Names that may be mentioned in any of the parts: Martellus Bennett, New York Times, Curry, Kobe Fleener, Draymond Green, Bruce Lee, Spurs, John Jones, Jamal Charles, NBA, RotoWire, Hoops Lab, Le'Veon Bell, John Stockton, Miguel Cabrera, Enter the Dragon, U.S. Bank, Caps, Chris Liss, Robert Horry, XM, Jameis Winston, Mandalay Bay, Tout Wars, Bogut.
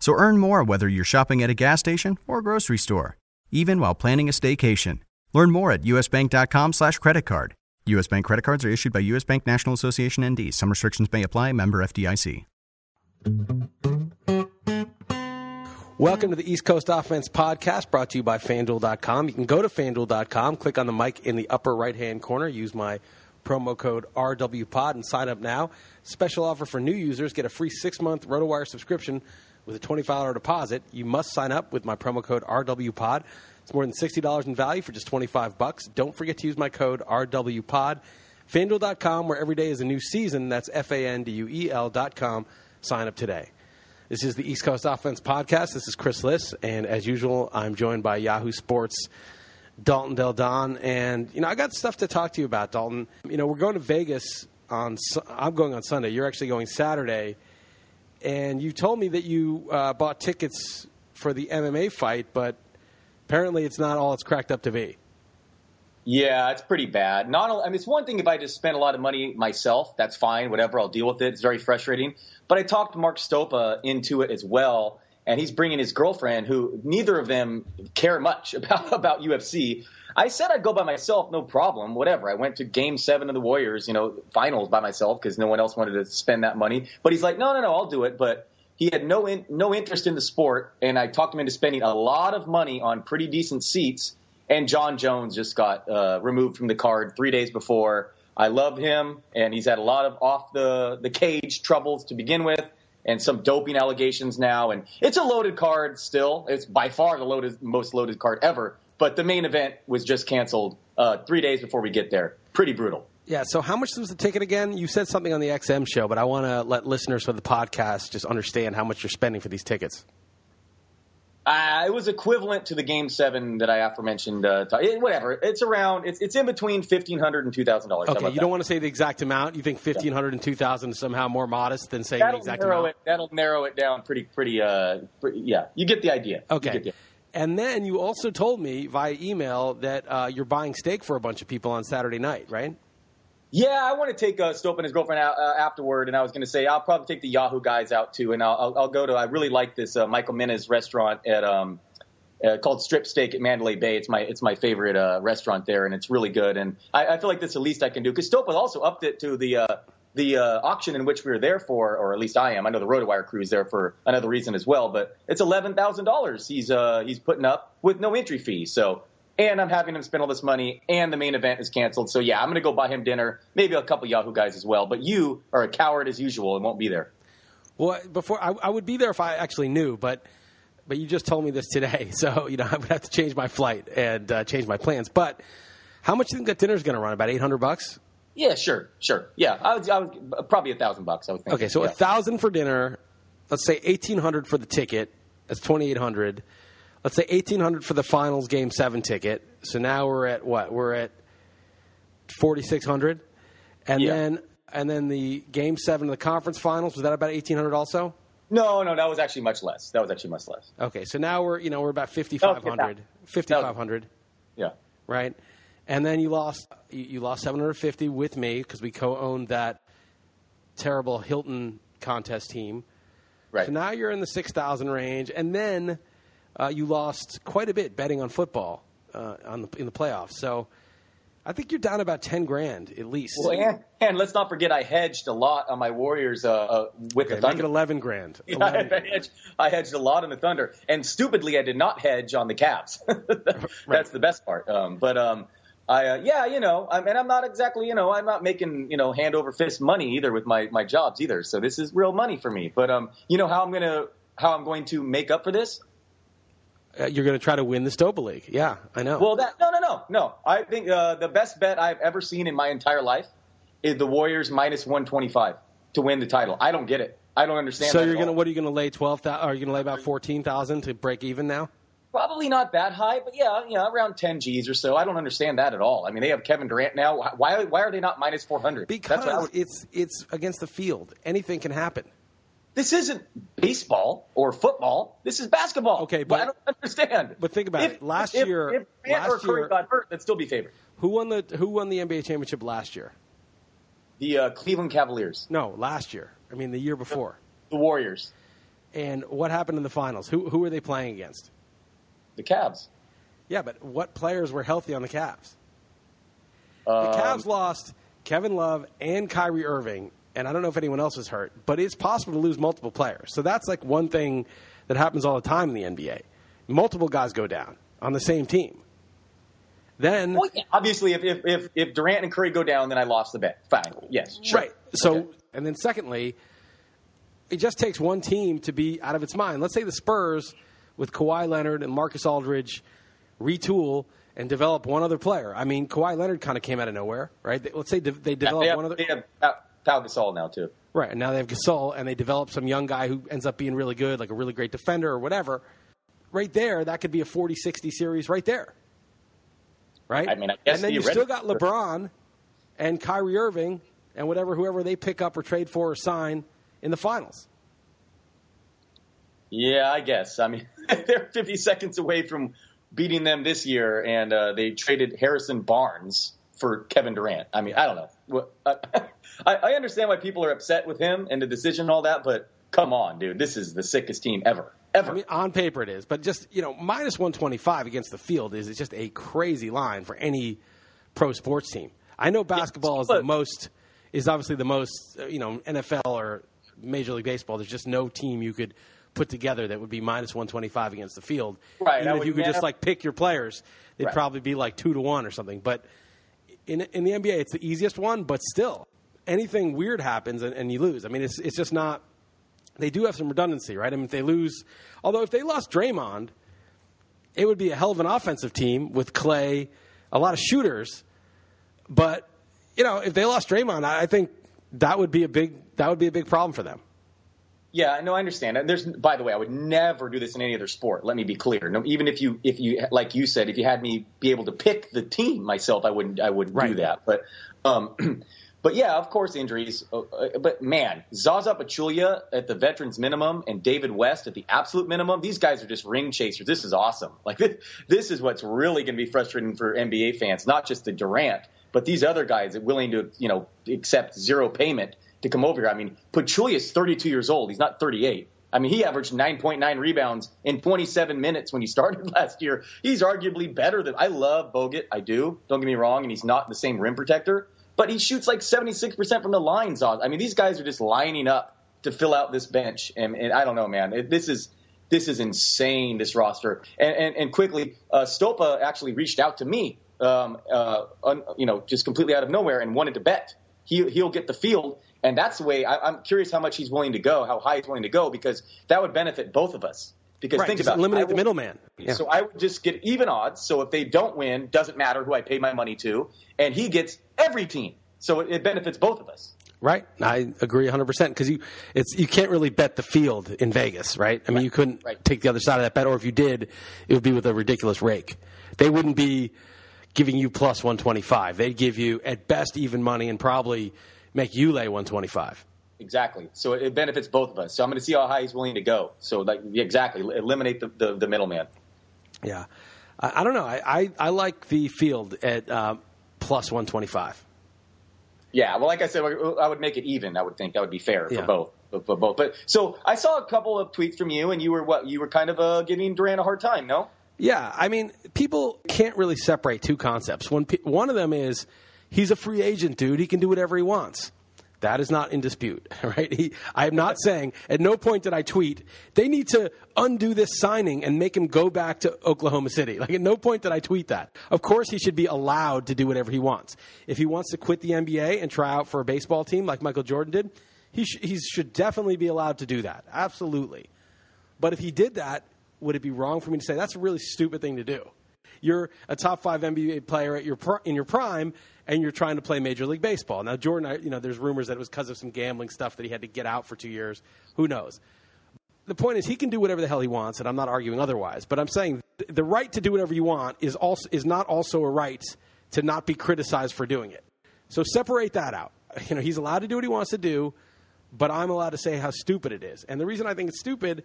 So earn more whether you're shopping at a gas station or grocery store, even while planning a staycation. Learn more at usbank.com/creditcard. U.S. Bank credit cards are issued by U.S. Bank National Association N.D. Some restrictions may apply. Member FDIC. Welcome to the East Coast Offense podcast, brought to you by FanDuel.com. You can go to FanDuel.com, click on the mic in the upper right-hand corner, use my promo code RWPOD and sign up now. Special offer for new users. Get a free 6-month RotoWire subscription with a $25 deposit. You must sign up with my promo code RWPOD. It's more than $60 in value for just $25. Don't forget to use my code RWPOD. FanDuel.com, where every day is a new season. That's FanDuel.com. Sign up today. This is the East Coast Offense podcast. This is Chris Liss, and as usual, I'm joined by Yahoo Sports' Dalton Del Don, and I got stuff to talk to you about, Dalton. We're going to Vegas on. I'm going on Sunday. You're actually going Saturday, and you told me that you bought tickets for the MMA fight, but apparently it's not all it's cracked up to be. Yeah, it's pretty bad. It's one thing if I just spend a lot of money myself. That's fine. Whatever, I'll deal with it. It's very frustrating. But I talked Mark Stopa into it as well, and he's bringing his girlfriend, who neither of them care much about UFC. I said I'd go by myself, no problem, whatever. I went to Game 7 of the Warriors, finals by myself because no one else wanted to spend that money. But he's like, no, I'll do it. But he had no interest in the sport, and I talked him into spending a lot of money on pretty decent seats. And John Jones just got removed from the card 3 days before. I love him, and he's had a lot of off the cage troubles to begin with, and some doping allegations now. And it's a loaded card still. It's by far the most loaded card ever. But the main event was just canceled 3 days before we get there. Pretty brutal. Yeah, so how much was the ticket again? You said something on the XM show, but I want to let listeners for the podcast just understand how much you're spending for these tickets. It was equivalent to the Game 7 that I aforementioned. Whatever. It's in between $1,500 and $2,000. Okay, you don't want to say the exact amount. You think $1,500 and $2,000 is somehow more modest than saying the exact amount? That'll narrow it down pretty, yeah. You get the idea. Okay. And then you also told me via email that you're buying steak for a bunch of people on Saturday night, right? Yeah, I want to take Stope and his girlfriend out afterward, and I was going to say I'll probably take the Yahoo guys out too, and I'll go to. I really like this Michael Mena's restaurant at called Strip Steak at Mandalay Bay. It's my favorite restaurant there, and it's really good. And I feel like that's the least I can do because Stope also upped it to the auction in which we were there for, or at least I am. I know the RotoWire crew is there for another reason as well, but it's $11,000 he's putting up with no entry fee, so. And I'm having him spend all this money, and the main event is canceled. So, yeah, I'm going to go buy him dinner, maybe a couple Yahoo guys as well. But you are a coward as usual and won't be there. Well, before I would be there if I actually knew, but you just told me this today. So, I would have to change my flight and change my plans. But how much do you think that dinner is going to run, about $800? Yeah, sure. Yeah, I would probably $1,000, I would think. Okay, so $1,000 for dinner. Let's say $1,800 for the ticket. That's $2,800. Let's say $1,800 for the finals Game 7 ticket. So now we're at what? We're at $4,600, and then the Game 7 of the conference finals, was that about $1,800 also? No, that was actually much less. Okay, so now we're about $5,500. $5,500. Yeah. Right, and then you lost $750 with me because we co-owned that terrible Hilton contest team. Right. So now you're in the $6,000 range, and then. You lost quite a bit betting on football in the playoffs. So I think you're down about 10 grand at least. Well, and let's not forget I hedged a lot on my Warriors with the Thunder. Make it 11 grand. I hedged a lot on the Thunder. And stupidly, I did not hedge on the Caps. That's the best part. I'm not exactly, I'm not making, hand over fist money either with my jobs either. So this is real money for me. But how I'm going to make up for this? You're going to try to win the Stopa League. Yeah, I know. Well, No. I think the best bet I've ever seen in my entire life is the Warriors minus 125 to win the title. I don't get it. I don't understand. So that what are you going to lay 12,000? Are you going to lay about 14,000 to break even now? Probably not that high, but yeah, around 10 G's or so. I don't understand that at all. I mean, they have Kevin Durant now. Why are they not minus 400? Because it's against the field. Anything can happen. This isn't baseball or football. This is basketball. Okay, but I don't understand. But think about it. If Durant or Curry got hurt, they'd still be favored. Who won the NBA championship last year? The Cleveland Cavaliers. No, last year. I mean, the year before. The Warriors. And what happened in the finals? Who were they playing against? The Cavs. Yeah, but what players were healthy on the Cavs? The Cavs lost Kevin Love and Kyrie Irving. And I don't know if anyone else is hurt, but it's possible to lose multiple players. So that's like one thing that happens all the time in the NBA. Multiple guys go down on the same team. Then, obviously, if Durant and Curry go down, then I lost the bet. Fine. Yes. Sure. Right. So, okay. And then secondly, it just takes one team to be out of its mind. Let's say the Spurs with Kawhi Leonard and Marcus Aldridge retool and develop one other player. I mean, Kawhi Leonard kind of came out of nowhere, right? Let's say they develop one other. They have, Pau Gasol now, too. Right, and now they have Gasol, and they develop some young guy who ends up being really good, like a really great defender or whatever. Right there, that could be a 40-60 series right there. Right? I mean, I guess. And then you still got LeBron and Kyrie Irving and whoever they pick up or trade for or sign in the finals. Yeah, I guess. I mean, they're 50 seconds away from beating them this year, and they traded Harrison Barnes for Kevin Durant. I mean, I don't know. I understand why people are upset with him and the decision and all that, but come on, dude. This is the sickest team ever. Ever. I mean, on paper it is, but just, minus 125 against the field is just a crazy line for any pro sports team. I know basketball is obviously the most, NFL or Major League Baseball. There's just no team you could put together that would be minus 125 against the field. Right. Even if you could just pick your players, they'd probably be 2-1 or something. But in the NBA, it's the easiest one, but still, anything weird happens and you lose. I mean, it's just not – they do have some redundancy, right? I mean, if they lose – although if they lost Draymond, it would be a hell of an offensive team with Klay, a lot of shooters. But, if they lost Draymond, I think that would be a big problem for them. Yeah, no, I understand. By the way, I would never do this in any other sport. Let me be clear. No, even if you, like you said, if you had me be able to pick the team myself, I wouldn't do that. But, but yeah, of course, injuries. But man, Zaza Pachulia at the veterans minimum and David West at the absolute minimum. These guys are just ring chasers. This is awesome. This is what's really going to be frustrating for NBA fans, not just the Durant, but these other guys that willing to, accept zero payment to come over here. I mean, Pachulia is 32 years old. He's not 38. I mean, he averaged 9.9 rebounds in 27 minutes when he started last year. He's arguably better than – I love Bogut. I do. Don't get me wrong. And he's not the same rim protector. But he shoots 76% from the line. I mean, these guys are just lining up to fill out this bench. And I don't know, man. This is insane, this roster. And quickly, Stopa actually reached out to me, just completely out of nowhere and wanted to bet. He'll get the field. And that's the way I'm curious how much he's willing to go, how high he's willing to go, because that would benefit both of us. Because think about it. Eliminate the middleman. Yeah. So I would just get even odds. So if they don't win, doesn't matter who I pay my money to. And he gets every team. So it benefits both of us. Right. I agree 100% because you can't really bet the field in Vegas, right? I mean, you couldn't take the other side of that bet. Or if you did, it would be with a ridiculous rake. They wouldn't be giving you plus 125. They'd give you at best even money and probably – make you lay 125. Exactly. So it benefits both of us. So I'm going to see how high he's willing to go. So exactly. Eliminate the middleman. Yeah. I don't know. I like the field at plus 125. Yeah. Well, like I said, I would make it even. I would think that would be fair for both. But so I saw a couple of tweets from you and you were kind of giving Durant a hard time. No? Yeah, I mean, people can't really separate two concepts. One of them is he's a free agent, dude. He can do whatever he wants. That is not in dispute, right? I am not saying, at no point did I tweet, they need to undo this signing and make him go back to Oklahoma City. Like, at no point did I tweet that. Of course, he should be allowed to do whatever he wants. If he wants to quit the NBA and try out for a baseball team like Michael Jordan did, he should definitely be allowed to do that. Absolutely. But if he did that, would it be wrong for me to say that's a really stupid thing to do? You're a top five NBA player at in your prime, and you're trying to play Major League Baseball. Now, Jordan, there's rumors that it was because of some gambling stuff that he had to get out for 2 years. Who knows? The point is he can do whatever the hell he wants, and I'm not arguing otherwise. But I'm saying the right to do whatever you want is not also a right to not be criticized for doing it. So separate that out. He's allowed to do what he wants to do, but I'm allowed to say how stupid it is. And the reason I think it's stupid,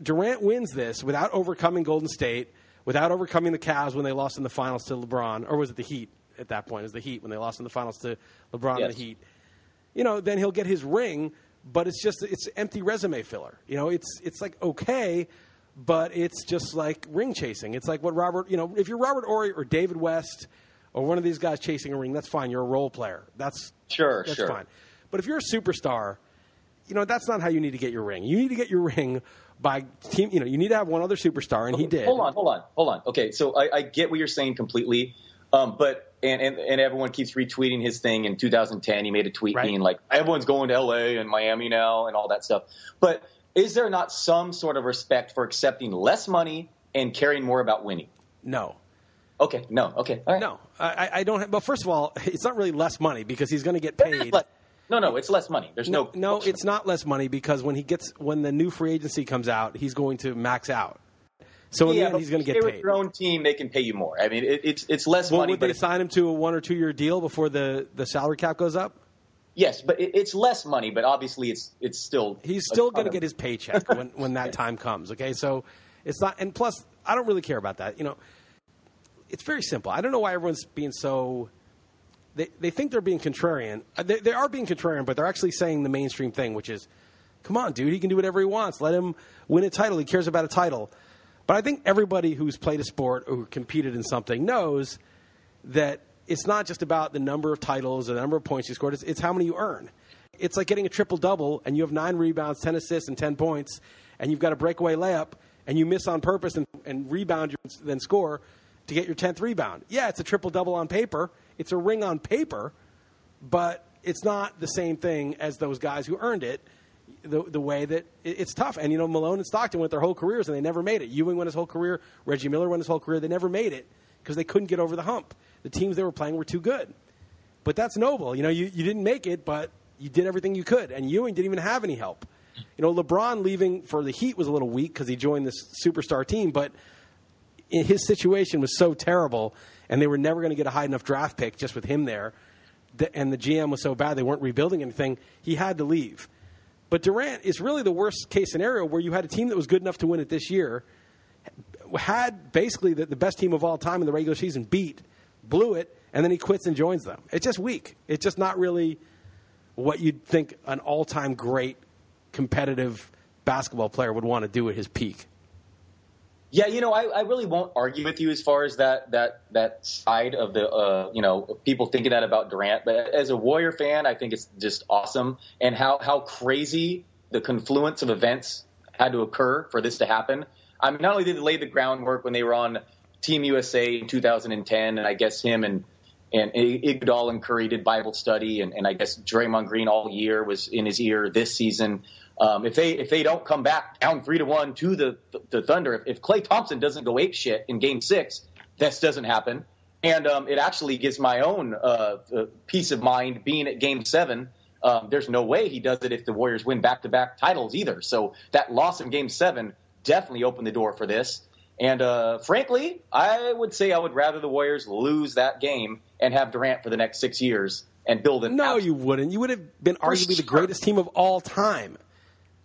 Durant wins this without overcoming Golden State, without overcoming the Cavs when they lost in the finals to LeBron, or was it the Heat at that point? It was the Heat when they lost in the finals to LeBron. Yes. And the Heat. Then he'll get his ring, but it's empty resume filler. It's like, okay, but it's just like ring chasing. It's like what if you're Robert Horry or David West or one of these guys chasing a ring, that's fine. You're a role player. That's fine. But if you're a superstar, that's not how you need to get your ring. You need to get your ring by team, you need to have one other superstar, and he did. Hold on. Okay, so I get what you're saying completely, but and everyone keeps retweeting his thing. In 2010, he made a tweet being like, everyone's going to L.A. and Miami now and all that stuff. But is there not some sort of respect for accepting less money and caring more about winning? No. Okay, no, okay, all right. No, I don't have – well, first of all, it's not really less money because he's going to get paid – No, it's less money. There's no, it's not less money because when the new free agency comes out, he's going to max out. So in the end, he's going to get paid. With your own team, they can pay you more. I mean, it's less money. Would they sign him to a 1 or 2 year deal before the salary cap goes up? Yes, but it's less money. But obviously, it's still he's still going to get his paycheck when that time comes. Okay, so it's not. And plus, I don't really care about that. It's very simple. I don't know why everyone's being so. They think they're being contrarian. They are being contrarian, but they're actually saying the mainstream thing, which is, come on, dude, he can do whatever he wants. Let him win a title. He cares about a title. But I think everybody who's played a sport or who competed in something knows that it's not just about the number of titles or the number of points you scored. It's how many you earn. It's like getting a triple-double, and you have 9 rebounds, 10 assists, and 10 points, and you've got a breakaway layup, and you miss on purpose and rebound, then score to get your 10th rebound. Yeah, it's a triple-double on paper. It's a ring on paper, but it's not the same thing as those guys who earned it the way that it's tough. And, Malone and Stockton went their whole careers, and they never made it. Ewing went his whole career. Reggie Miller went his whole career. They never made it because they couldn't get over the hump. The teams they were playing were too good. But that's noble. You didn't make it, but you did everything you could. And Ewing didn't even have any help. LeBron leaving for the Heat was a little weak because he joined this superstar team, but his situation was so terrible, and they were never going to get a high enough draft pick just with him there. And the GM was so bad they weren't rebuilding anything. He had to leave. But Durant is really the worst-case scenario where you had a team that was good enough to win it this year, had basically the best team of all time in the regular season beat, blew it, and then he quits and joins them. It's just weak. It's just not really what you'd think an all-time great competitive basketball player would want to do at his peak. Yeah, I really won't argue with you as far as that side of the, people thinking that about Durant. But as a Warrior fan, I think it's just awesome. And how crazy the confluence of events had to occur for this to happen. I mean, not only did they lay the groundwork when they were on Team USA in 2010, and I guess him and Iguodala and Curry did Bible study, and I guess Draymond Green all year was in his ear this season. If they don't come back down 3-1 to the Thunder, if Klay Thompson doesn't go ape shit in Game 6, this doesn't happen. And it actually gives my own peace of mind being at Game 7. There's no way he does it if the Warriors win back-to-back titles either. So that loss in Game 7 definitely opened the door for this. And frankly, I would say I would rather the Warriors lose that game and have Durant for the next 6 years and build an. No, you wouldn't. You would have been arguably the greatest team of all time.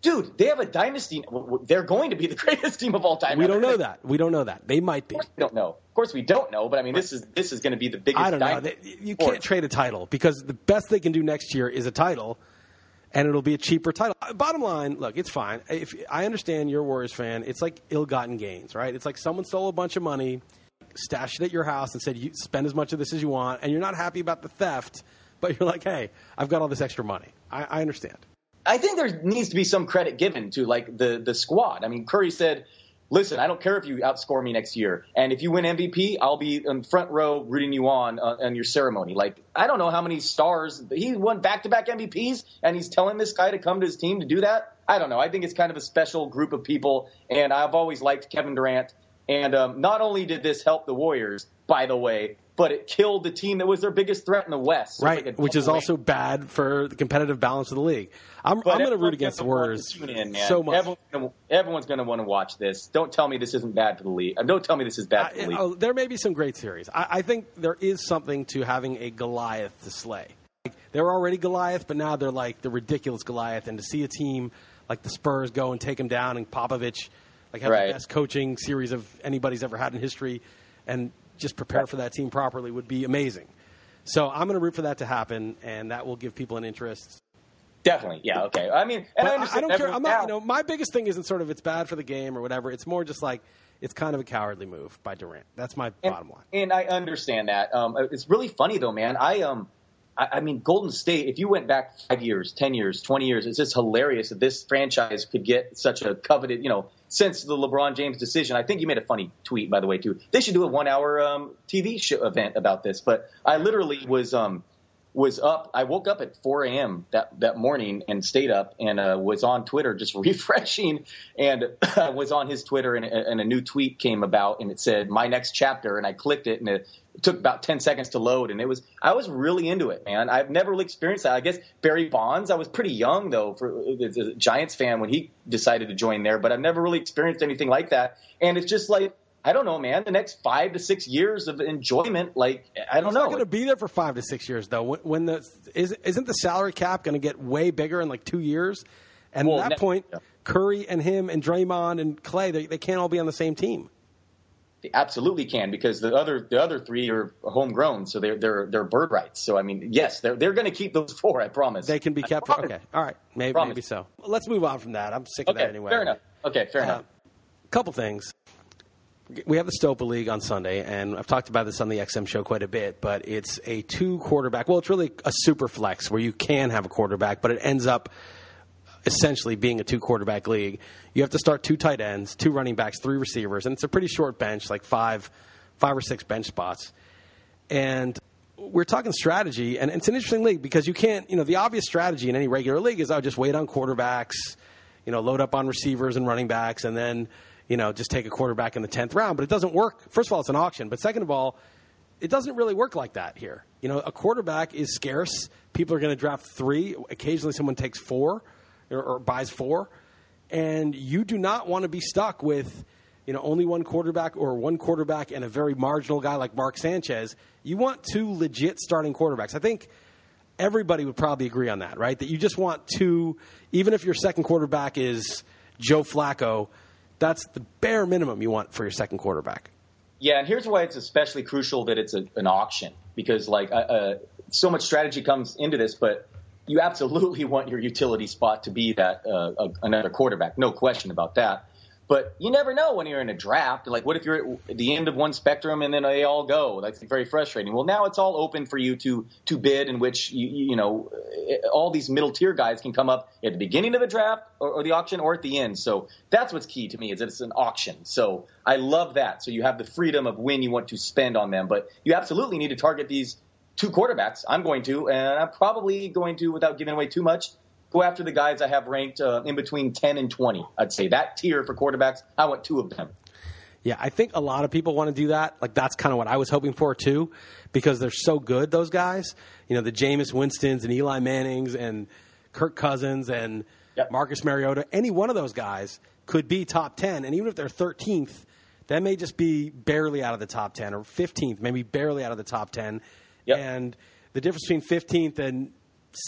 Dude, they have a dynasty. They're going to be the greatest team of all time. We don't know that. We don't know that. They might be. Of course we don't know. Of course we don't know, but I mean, this is going to be the biggest dynasty. I don't know. You can't trade a title because the best they can do next year is a title. and it'll be a cheaper title. Bottom line, look, it's fine. If I understand you're a Warriors fan, it's like ill-gotten gains, right? It's like someone stole a bunch of money, stashed it at your house, and said, you spend as much of this as you want, and you're not happy about the theft, but you're like, hey, I've got all this extra money. I understand. I think there needs to be some credit given to, like, the squad. I mean, Curry said, listen, I don't care if you outscore me next year. And if you win MVP, I'll be in front row rooting you on your ceremony. Like, I don't know how many stars. He won back-to-back MVPs, and he's telling this guy to come to his team to do that? I don't know. I think it's kind of a special group of people, and I've always liked Kevin Durant. And not only did this help the Warriors, by the way, but it killed the team that was their biggest threat in the West. So right, like which is also bad for the competitive balance of the league. I'm going to root against the Warriors so much. Everyone's going to want to watch this. Don't tell me this isn't bad for the league. Don't tell me this is bad for the league. Oh, there may be some great series. I think there is something to having a Goliath to slay. Like, they were already Goliath, but now they're like the ridiculous Goliath. And to see a team like the Spurs go and take him down, and Popovich have the best coaching series of anybody's ever had in history, and just prepare for that team properly would be amazing. So I'm going to root for that to happen, and that will give people an interest. Definitely. Yeah. Okay. I mean, and I don't care. I'm not, my biggest thing isn't sort of it's bad for the game or whatever. It's more just like it's kind of a cowardly move by Durant. That's my bottom line. And I understand that. It's really funny though, man. I mean, Golden State, if you went back 5 years, 10 years, 20 years, it's just hilarious that this franchise could get such a coveted, since the LeBron James decision. I think you made a funny tweet, by the way, too. They should do a 1 hour TV show event about this. But I literally was up. I woke up at 4 a.m. that morning and stayed up and was on Twitter just refreshing. And I was on his Twitter and a new tweet came about and it said my next chapter. And I clicked it and it took about 10 seconds to load. And I was really into it, man. I've never really experienced that. I guess Barry Bonds, I was pretty young, though, for a Giants fan when he decided to join there. But I've never really experienced anything like that. And it's just like, I don't know, man. The next 5 to 6 years of enjoyment, He's not going to be there for 5 to 6 years, though. When isn't the salary cap going to get way bigger in 2 years? And at that point, Curry and him and Draymond and Klay, they can't all be on the same team. They absolutely can, because the other three are homegrown, so they're bird rights. So I mean, yes, they're going to keep those four. I promise. They can be kept. Okay, all right, maybe so. Let's move on from that. I'm sick of that anyway. Fair enough. Okay, fair enough. Couple things. We have the Stopa League on Sunday, and I've talked about this on the XM show quite a bit, but it's a two-quarterback. Well, it's really a super flex where you can have a quarterback, but it ends up essentially being a two-quarterback league. You have to start two tight ends, two running backs, three receivers, and it's a pretty short bench, like five or six bench spots. And we're talking strategy, and it's an interesting league because you can't – the obvious strategy in any regular league is just wait on quarterbacks, load up on receivers and running backs, and then – just take a quarterback in the 10th round, but it doesn't work. First of all, it's an auction, but second of all, it doesn't really work like that here. A quarterback is scarce. People are going to draft three. Occasionally someone takes four or buys four, and you do not want to be stuck with, only one quarterback or one quarterback and a very marginal guy like Mark Sanchez. You want two legit starting quarterbacks. I think everybody would probably agree on that, right? That you just want two, even if your second quarterback is Joe Flacco. That's the bare minimum you want for your second quarterback. Yeah, and here's why it's especially crucial that it's an auction, because so much strategy comes into this, but you absolutely want your utility spot to be that another quarterback, no question about that. But you never know when you're in a draft. Like, what if you're at the end of one spectrum and then they all go? That's very frustrating. Well, now it's all open for you to bid, in which all these middle tier guys can come up at the beginning of the draft or the auction or at the end. So that's what's key to me, is that it's an auction. So I love that. So you have the freedom of when you want to spend on them, but you absolutely need to target these two quarterbacks. I'm going to, and I'm probably going to, without giving away too much, go after the guys I have ranked in between 10 and 20. I'd say that tier for quarterbacks, I want two of them. Yeah, I think a lot of people want to do that. That's kind of what I was hoping for, too, because they're so good, those guys. The Jameis Winstons and Eli Mannings and Kirk Cousins and Marcus Mariota. Any one of those guys could be top 10. And even if they're 13th, that may just be barely out of the top 10, or 15th, maybe barely out of the top 10. Yep. And the difference between 15th and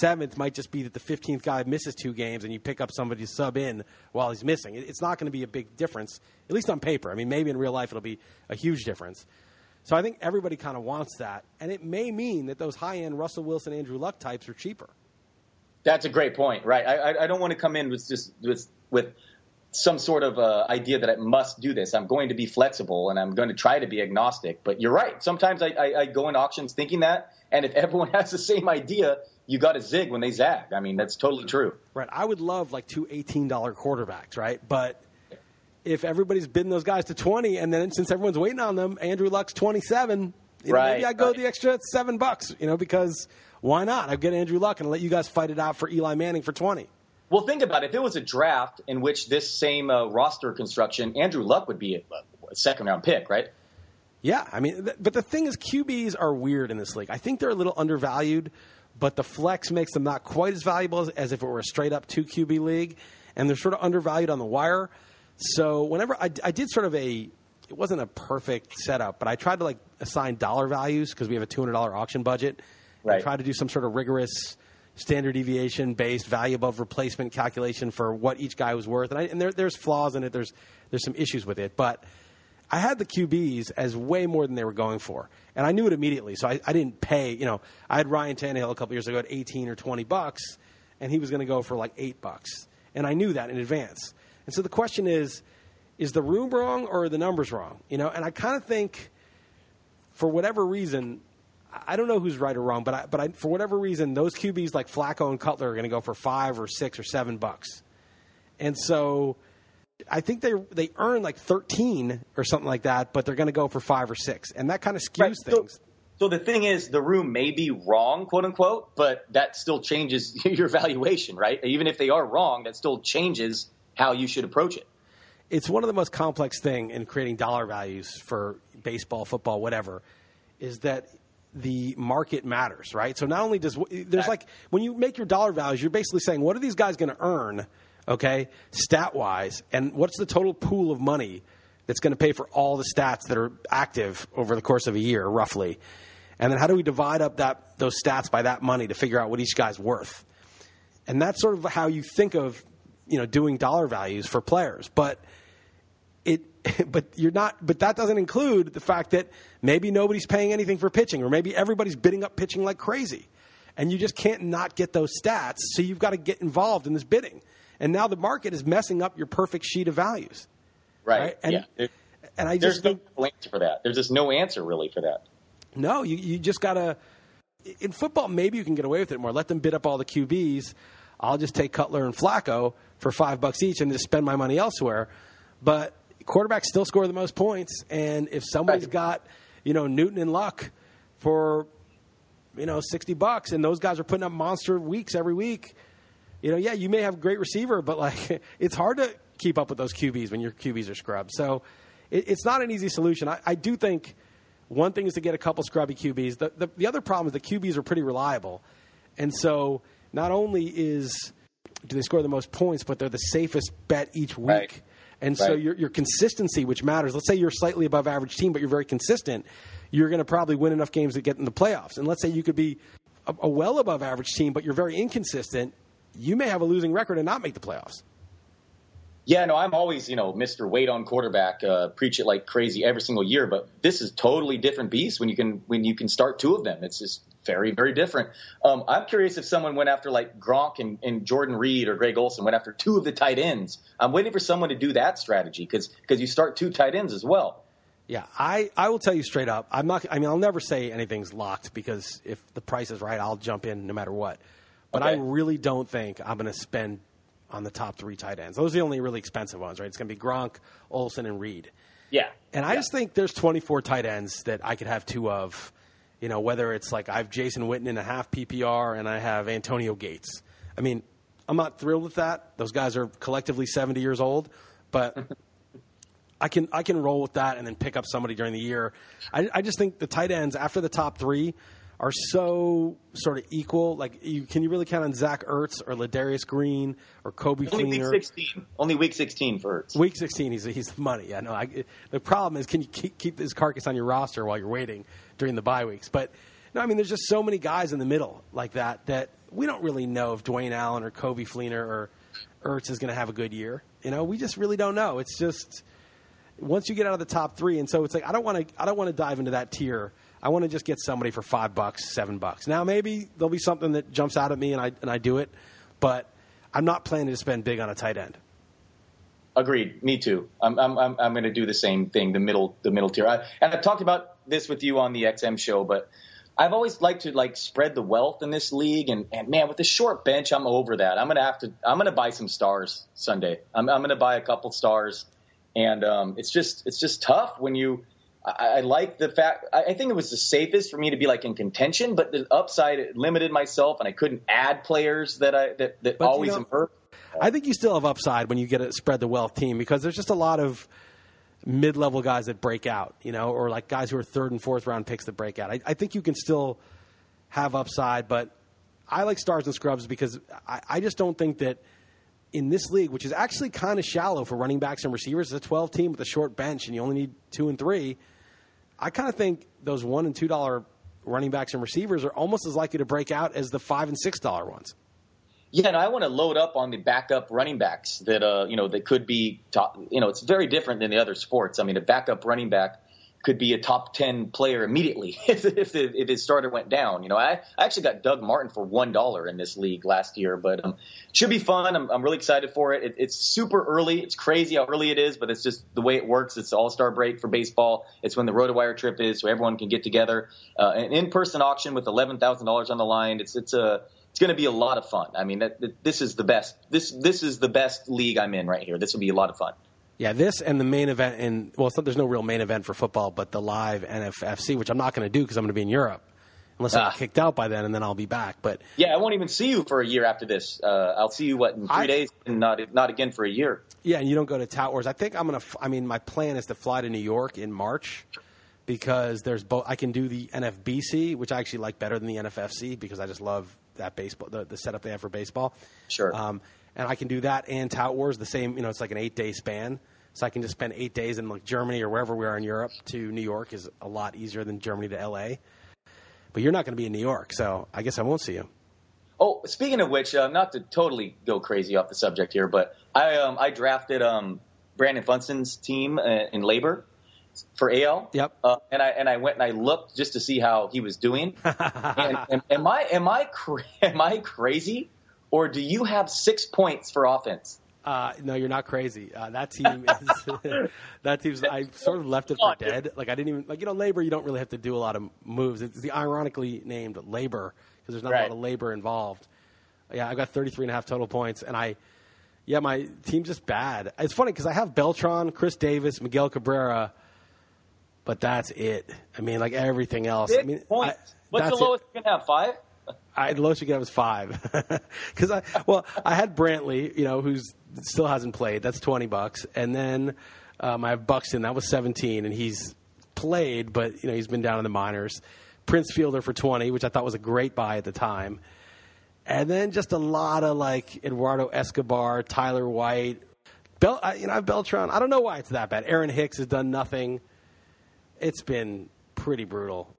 7th might just be that the 15th guy misses two games and you pick up somebody to sub in while he's missing. It's not going to be a big difference, at least on paper. I mean, maybe in real life it'll be a huge difference. So I think everybody kind of wants that. And it may mean that those high-end Russell Wilson, Andrew Luck types are cheaper. That's a great point, right? I don't want to come in with just with some sort of idea that I must do this. I'm going to be flexible and I'm going to try to be agnostic. But you're right. Sometimes I go in auctions thinking that, and if everyone has the same idea, you got to zig when they zag. I mean, that's totally true. Right. I would love like two $18 quarterbacks, right? But if everybody's bidding those guys to 20, and then since everyone's waiting on them, Andrew Luck's 27, right, maybe I go the extra $7, because why not? I'll get Andrew Luck and let you guys fight it out for Eli Manning for 20. Well, think about it. If it was a draft in which this same roster construction, Andrew Luck would be a second-round pick, right? Yeah. I mean, but the thing is, QBs are weird in this league. I think they're a little undervalued, but the flex makes them not quite as valuable as if it were a straight-up 2-QB league, and they're sort of undervalued on the wire. So whenever I did sort of it wasn't a perfect setup, but I tried to, assign dollar values because we have a $200 auction budget. Right. I tried to do some sort of rigorous standard deviation-based value above replacement calculation for what each guy was worth. And there's flaws in it. There's some issues with it. But I had the QBs as way more than they were going for. And I knew it immediately, so I didn't pay. I had Ryan Tannehill a couple years ago at $18 or $20, and he was going to go for $8. And I knew that in advance. And so the question is the room wrong or are the numbers wrong? And I kind of think, for whatever reason, I don't know who's right or wrong, but for whatever reason, those QBs like Flacco and Cutler are going to go for $5 or $6 or $7. And so I think they earn 13 or something like that, but they're going to go for 5 or 6. And that kind of skews things. So the thing is, the room may be wrong, quote unquote, but that still changes your valuation, right? Even if they are wrong, that still changes how you should approach it. It's one of the most complex thing in creating dollar values for baseball, football, whatever, is that the market matters, right? So not only does there's when you make your dollar values, you're basically saying, what are these guys going to earn, okay, stat-wise, and what's the total pool of money that's going to pay for all the stats that are active over the course of a year, roughly? And then how do we divide up those stats by that money to figure out what each guy's worth? And that's sort of how you think of doing dollar values for players, but that doesn't include the fact that maybe nobody's paying anything for pitching, or maybe everybody's bidding up pitching like crazy, and you just can't not get those stats. So you've got to get involved in this bidding, and now the market is messing up your perfect sheet of values. Right. And, and I just think there's no answer for that. There's just no answer really for that. No, you just gotta. In football, maybe you can get away with it more. Let them bid up all the QBs. I'll just take Cutler and Flacco for $5 each and just spend my money elsewhere. But quarterbacks still score the most points. And if somebody's got, Newton and Luck for, $60, and those guys are putting up monster weeks every week, you may have a great receiver, but it's hard to keep up with those QBs when your QBs are scrubbed. So it's not an easy solution. I do think one thing is to get a couple scrubby QBs. The other problem is the QBs are pretty reliable. And so not only do they score the most points, but they're the safest bet each week. Right. And so your consistency, which matters, let's say you're a slightly above average team, but you're very consistent, you're going to probably win enough games to get in the playoffs. And let's say you could be a well above average team, but you're very inconsistent, you may have a losing record and not make the playoffs. Yeah, no, I'm always, Mr. Wait on quarterback, preach it like crazy every single year. But this is totally different beast when you can start two of them. It's just very, very different. I'm curious if someone went after Gronk and Jordan Reed or Greg Olsen went after two of the tight ends. I'm waiting for someone to do that strategy because you start two tight ends as well. Yeah, I will tell you straight up. I'll never say anything's locked because if the price is right, I'll jump in no matter what. But okay. I really don't think I'm going to spend on the top three tight ends. Those are the only really expensive ones, right? It's going to be Gronk, Olsen, and Reed. Yeah. And I just think there's 24 tight ends that I could have two of, whether it's I have Jason Witten in a half PPR and I have Antonio Gates. I mean, I'm not thrilled with that. Those guys are collectively 70 years old, but I can roll with that and then pick up somebody during the year. I just think the tight ends after the top three are so sort of equal. Can you really count on Zach Ertz or Ladarius Green or Kobe Fleener? Only week 16 for Ertz. Week 16, he's money. I know. The problem is, can you keep his carcass on your roster while you're waiting during the bye weeks? But no, I mean, there's just so many guys in the middle like that we don't really know if Dwayne Allen or Kobe Fleener or Ertz is going to have a good year. We just really don't know. It's just once you get out of the top three, and so it's I don't want to dive into that tier. I want to just get somebody for $5, $7. Now maybe there'll be something that jumps out at me and I do it, but I'm not planning to spend big on a tight end. Agreed. Me too. I'm going to do the same thing. The middle tier. And I've talked about this with you on the XM show, but I've always liked to spread the wealth in this league. And man, with the short bench, I'm over that. I'm going to buy some stars Sunday. I'm going to buy a couple stars. And it's just tough when you, I like the fact, I think it was the safest for me to be in contention, but the upside limited myself and I couldn't add players that always hurt. I think you still have upside when you get a spread the wealth team, because there's just a lot of mid-level guys that break out, or guys who are third and fourth round picks that break out. I think you can still have upside, but I like stars and scrubs because I just don't think that in this league, which is actually kind of shallow for running backs and receivers, it's a 12 team with a short bench and you only need 2 and 3. I kind of think those $1 and $2 running backs and receivers are almost as likely to break out as the $5 and $6 ones. Yeah, and I want to load up on the backup running backs that that could be top. It's very different than the other sports. I mean, a backup running back could be a top 10 player immediately if his starter went down. I actually got Doug Martin for $1 in this league last year, but it should be fun. I'm really excited for it. It's super early. It's crazy how early it is, but it's just the way it works. It's the All-Star break for baseball. It's when the RotoWire trip is, so everyone can get together. An in-person auction with $11,000 on the line. It's going to be a lot of fun. I mean, this is the best. This is the best league I'm in right here. This will be a lot of fun. Yeah, this and the main event. There's no real main event for football, but the live NFFC, which I'm not going to do because I'm going to be in Europe, unless I get kicked out by then, and then I'll be back. But yeah, I won't even see you for a year after this. I'll see you in 3 days, and not again for a year. Yeah, and you don't go to Tout Wars. I think I'm going to. I mean, my plan is to fly to New York in March. Because there's both, I can do the NFBC, which I actually like better than the NFFC because I just love that baseball, the setup they have for baseball. Sure. And I can do that and Tout Wars the same. It's an 8-day span, so I can just spend 8 days in Germany or wherever we are in Europe. To New York is a lot easier than Germany to L.A. But you're not going to be in New York, so I guess I won't see you. Oh, speaking of which, not to totally go crazy off the subject here, but I drafted Brandon Funson's team in labor. For AL, yep. And I went and I looked just to see how he was doing. And am I crazy, or do you have 6 points for offense? No, you're not crazy. That team is I sort of left it for dead. I didn't even labor. You don't really have to do a lot of moves. It's the ironically named labor because there's not a lot of labor involved. Yeah, I got 33.5 total points, and my team's just bad. It's funny because I have Beltran, Chris Davis, Miguel Cabrera. But that's it. I mean, everything else. Points. What's the lowest you can have? 5? The lowest you can have is 5. Because I had Brantley, who still hasn't played. That's $20. And then I have Buxton. That was 17, and he's played, but he's been down in the minors. Prince Fielder for 20, which I thought was a great buy at the time. And then just a lot of Eduardo Escobar, Tyler White, I have Beltran. I don't know why it's that bad. Aaron Hicks has done nothing. It's been pretty brutal.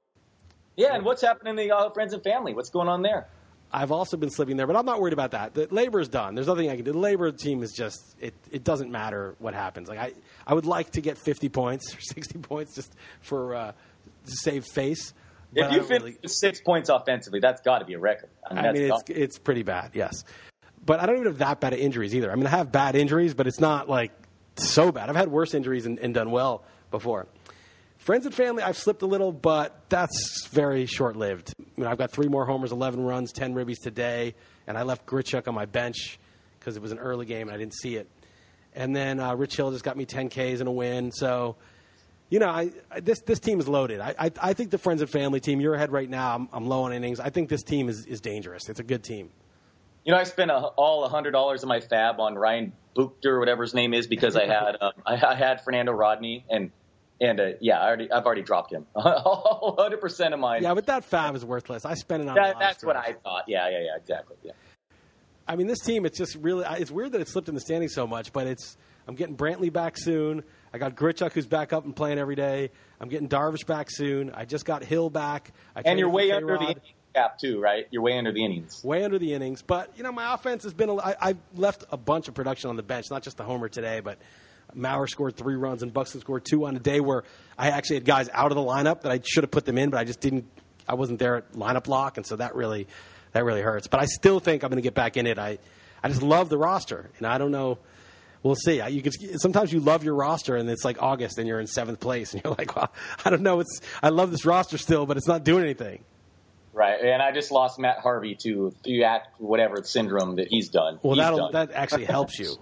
Yeah, and what's happening to Yahoo Friends and Family? What's going on there? I've also been slipping there, but I'm not worried about that. The labor's done. There's nothing I can do. The labor team is just it doesn't matter what happens. I would like to get 50 points or 60 points just for to save face. If you finish 6 points offensively, that's got to be a record. I mean it's pretty bad, yes. But I don't even have that bad of injuries either. I mean, I have bad injuries, but it's not so bad. I've had worse injuries and done well before. Friends and family, I've slipped a little, but that's very short-lived. I've got 3 more homers, 11 runs, 10 ribbies today, and I left Grichuk on my bench because it was an early game and I didn't see it. And then Rich Hill just got me 10 Ks and a win. So, this team is loaded. I think the friends and family team, you're ahead right now. I'm low on innings. I think this team is dangerous. It's a good team. I spent all $100 of my fab on Ryan Buchter, whatever his name is, because I had I had Fernando Rodney and I've already dropped him. 100% of mine. Yeah, but that fab is worthless. I spent it on a lot of that's what I thought. Yeah, exactly. Yeah. I mean, this team, it's just really – it's weird that it slipped in the standings so much, but I'm getting Brantley back soon. I got Grichuk, who's back up and playing every day. I'm getting Darvish back soon. I just got Hill back. And you're way under the innings cap too, right? You're way under the innings. Way under the innings. But, my offense has been – I've left a bunch of production on the bench, not just the homer today, but – Maurer scored 3 runs and Buxton scored 2 on a day where I actually had guys out of the lineup that I should have put them in, but I wasn't there at lineup lock. And so that really, that really hurts. But I still think I'm going to get back in it. I just love the roster, and I don't know. We'll see. You could, sometimes you love your roster, and it's like August, and you're in seventh place, and you're like, well, I don't know. I love this roster still, but it's not doing anything. Right, and I just lost Matt Harvey to whatever syndrome that he's done. Well, that actually helps you.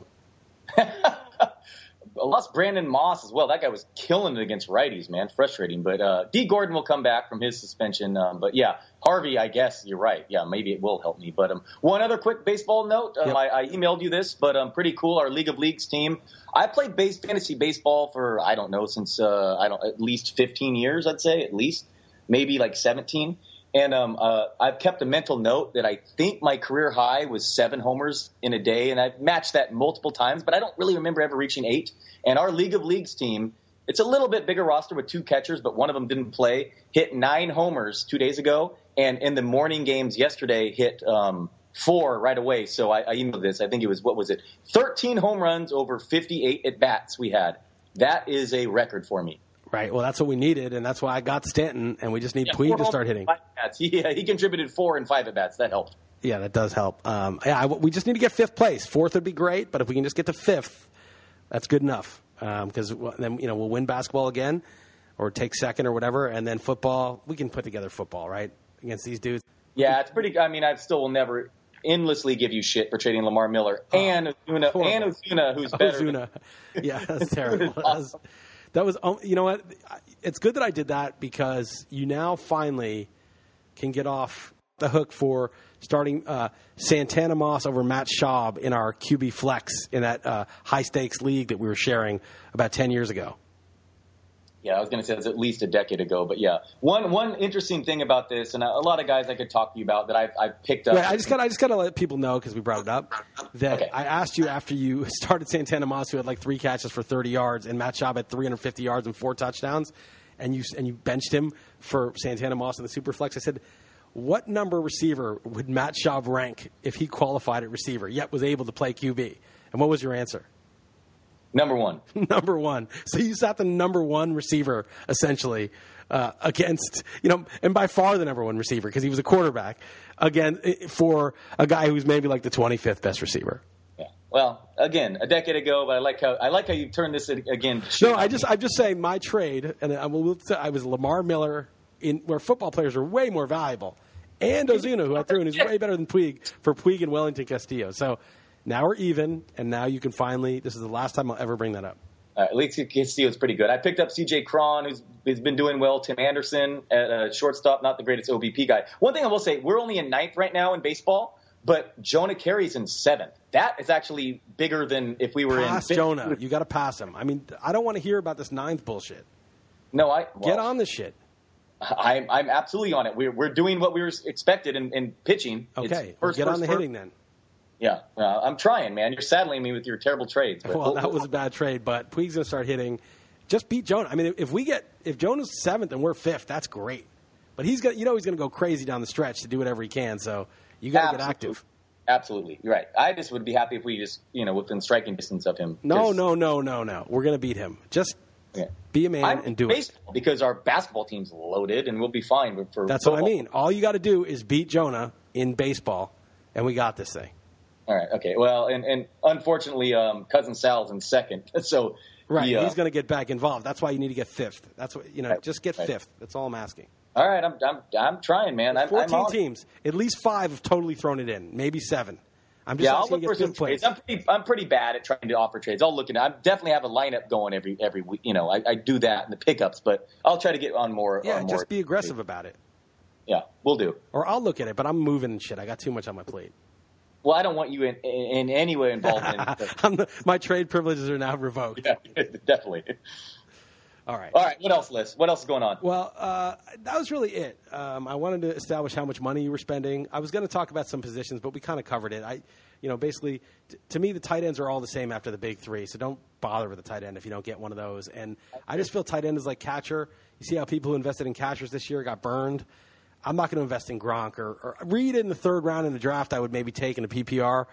I lost Brandon Moss as well. That guy was killing it against righties, man. Frustrating. But D. Gordon will come back from his suspension. But, yeah, Harvey, I guess you're right. Yeah, maybe it will help me. But one other quick baseball note. Yep. I emailed you this, but pretty cool. Our League of Leagues team. I played fantasy baseball for, I don't know, since at least 15 years, I'd say, at least. Maybe like 17. And I've kept a mental note that I think my career high was 7 homers in a day, and I've matched that multiple times, but I don't really remember ever reaching 8. And our League of Leagues team, it's a little bit bigger roster with 2 catchers, but one of them didn't play, hit 9 homers 2 days ago, and in the morning games yesterday hit 4 right away. So I emailed this. I think it was, 13 home runs over 58 at-bats we had. That is a record for me. Right. Well, that's what we needed, and that's why I got Stanton, and we just need Puig to start hitting. Yeah, he contributed 4 and 5 at-bats. That helped. Yeah, that does help. We just need to get 5th place. 4th would be great, but if we can just get to 5th, that's good enough because then we'll win basketball again or take 2nd or whatever, and then football. We can put together football, right, against these dudes. Yeah, it's pretty – I mean, I still will never endlessly give you shit for trading Lamar Miller and Ozuna, who's better. Ozuna. Yeah, that's terrible. Awesome. That was, you know what? It's good that I did that because you now finally can get off the hook for starting Santana Moss over Matt Schaub in our QB flex in that high stakes league that we were sharing about 10 years ago. Yeah, I was going to say it's at least a decade ago, but yeah, one interesting thing about this, and a lot of guys I could talk to you about that I've picked up. Right, I just gotta let people know because we brought it up that okay. I asked you after you started Santana Moss, who had like 3 catches for 30 yards, and Matt Schaub had 350 yards and 4 touchdowns, and you benched him for Santana Moss in the Superflex. I said, what number receiver would Matt Schaub rank if he qualified at receiver yet was able to play QB? And what was your answer? Number 1. Number 1. So you sat the number 1 receiver, essentially, against, and by far the number 1 receiver because he was a quarterback, again, for a guy who's maybe like the 25th best receiver. Yeah. Well, again, a decade ago, but I like how you turned this again. No, I'm just saying my trade, and I was Lamar Miller, where football players are way more valuable, and Ozuna, who I threw in, is way better than Puig for Puig and Wellington Castillo. So. Now we're even, and now you can finally – this is the last time I'll ever bring that up. At least Castillo's pretty good. I picked up C.J. Cron, who's been doing well. Tim Anderson at shortstop, not the greatest OBP guy. One thing I will say, we're only in 9th right now in baseball, but Jonah Cary's in 7th. That is actually bigger than if we were pass in – Jonah. You got to pass him. I mean, I don't want to hear about this 9th bullshit. No, get on this shit. I'm absolutely on it. We're doing what we were expected in pitching. Okay, get on the hitting then. Yeah, I'm trying, man. You're saddling me with your terrible trades. But well, that was a bad trade, but Puig's going to start hitting. Just beat Jonah. I mean, if Jonah's 7th and we're 5th, that's great. But he's going to go crazy down the stretch to do whatever he can. So you got to get active. Absolutely, you're right. I just would be happy if we just within striking distance of him. No. We're going to beat him. Just be a man and do it. Because our basketball team's loaded, and we'll be fine. That's football. What I mean. All you got to do is beat Jonah in baseball, and we got this thing. All right. Okay. Well, and unfortunately, Cousin Sal's in 2nd. So right, he's going to get back involved. That's why you need to get 5th. That's what Just get 5th. That's all I'm asking. All right. I'm trying, man. There's 14 teams. At least 5 have totally thrown it in. Maybe 7. I'm just asking to get 5th place. I'm pretty bad at trying to offer trades. I'll look at it. I definitely have a lineup going every week. I do that in the pickups, but I'll try to get on more. Yeah, just be aggressive about it. Yeah, we'll do. Or I'll look at it, but I'm moving and shit. I got too much on my plate. Well, I don't want you in any way involved in it. My trade privileges are now revoked. Yeah, definitely. All right. What else, Liz? What else is going on? Well, that was really it. I wanted to establish how much money you were spending. I was going to talk about some positions, but we kind of covered it. Basically, to me, the tight ends are all the same after the big 3, so don't bother with the tight end if you don't get one of those. And I just feel tight end is like catcher. You see how people who invested in catchers this year got burned. I'm not going to invest in Gronk or Reed in the 3rd round in the draft. I would maybe take in a PPR,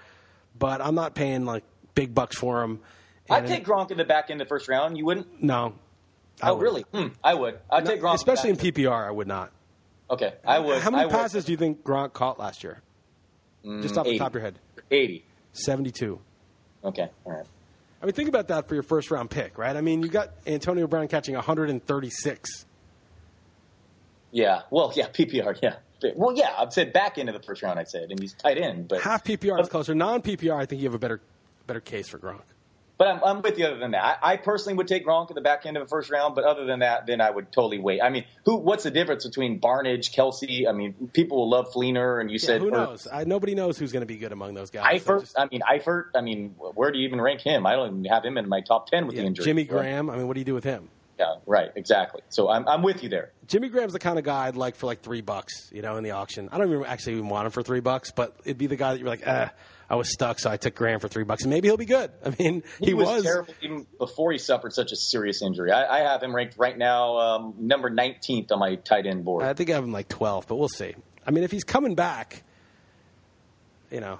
but I'm not paying like big bucks for him. I'd take Gronk in the back end of the 1st round. You wouldn't? No. Oh, really? I would. I'd take Gronk, especially in PPR. I would not. Okay, I would. How many passes do you think Gronk caught last year? Just off 80. The top of your head. 80. 72. Okay. All right. I mean, think about that for your first-round pick, right? I mean, you got Antonio Brown catching 136. Yeah. Well, yeah, PPR, yeah. Well, yeah, I'd say back into the first round, I'd say. I mean, he's tight end. But half PPR is closer. Non-PPR, I think you have a better case for Gronk. But I'm with you other than that. I personally would take Gronk at the back end of the first round, but other than that, then I would totally wait. I mean, what's the difference between Barnage, Kelsey? I mean, people will love Fleener, and you said – who knows? Nobody knows who's going to be good among those guys. Eifert, I mean, where do you even rank him? I don't even have him in my top 10 with the injury. Jimmy Graham, I mean, what do you do with him? Yeah, right, exactly. So I'm with you there. Jimmy Graham's the kind of guy I'd like for like $3, you know, in the auction. I don't even actually want him for $3, but it'd be the guy that you're like, I was stuck, so I took Graham for $3, and maybe he'll be good. I mean, he was terrible even before he suffered such a serious injury. I have him ranked right now number 19th on my tight end board. I think I have him like 12th, but we'll see. I mean, if he's coming back, you know,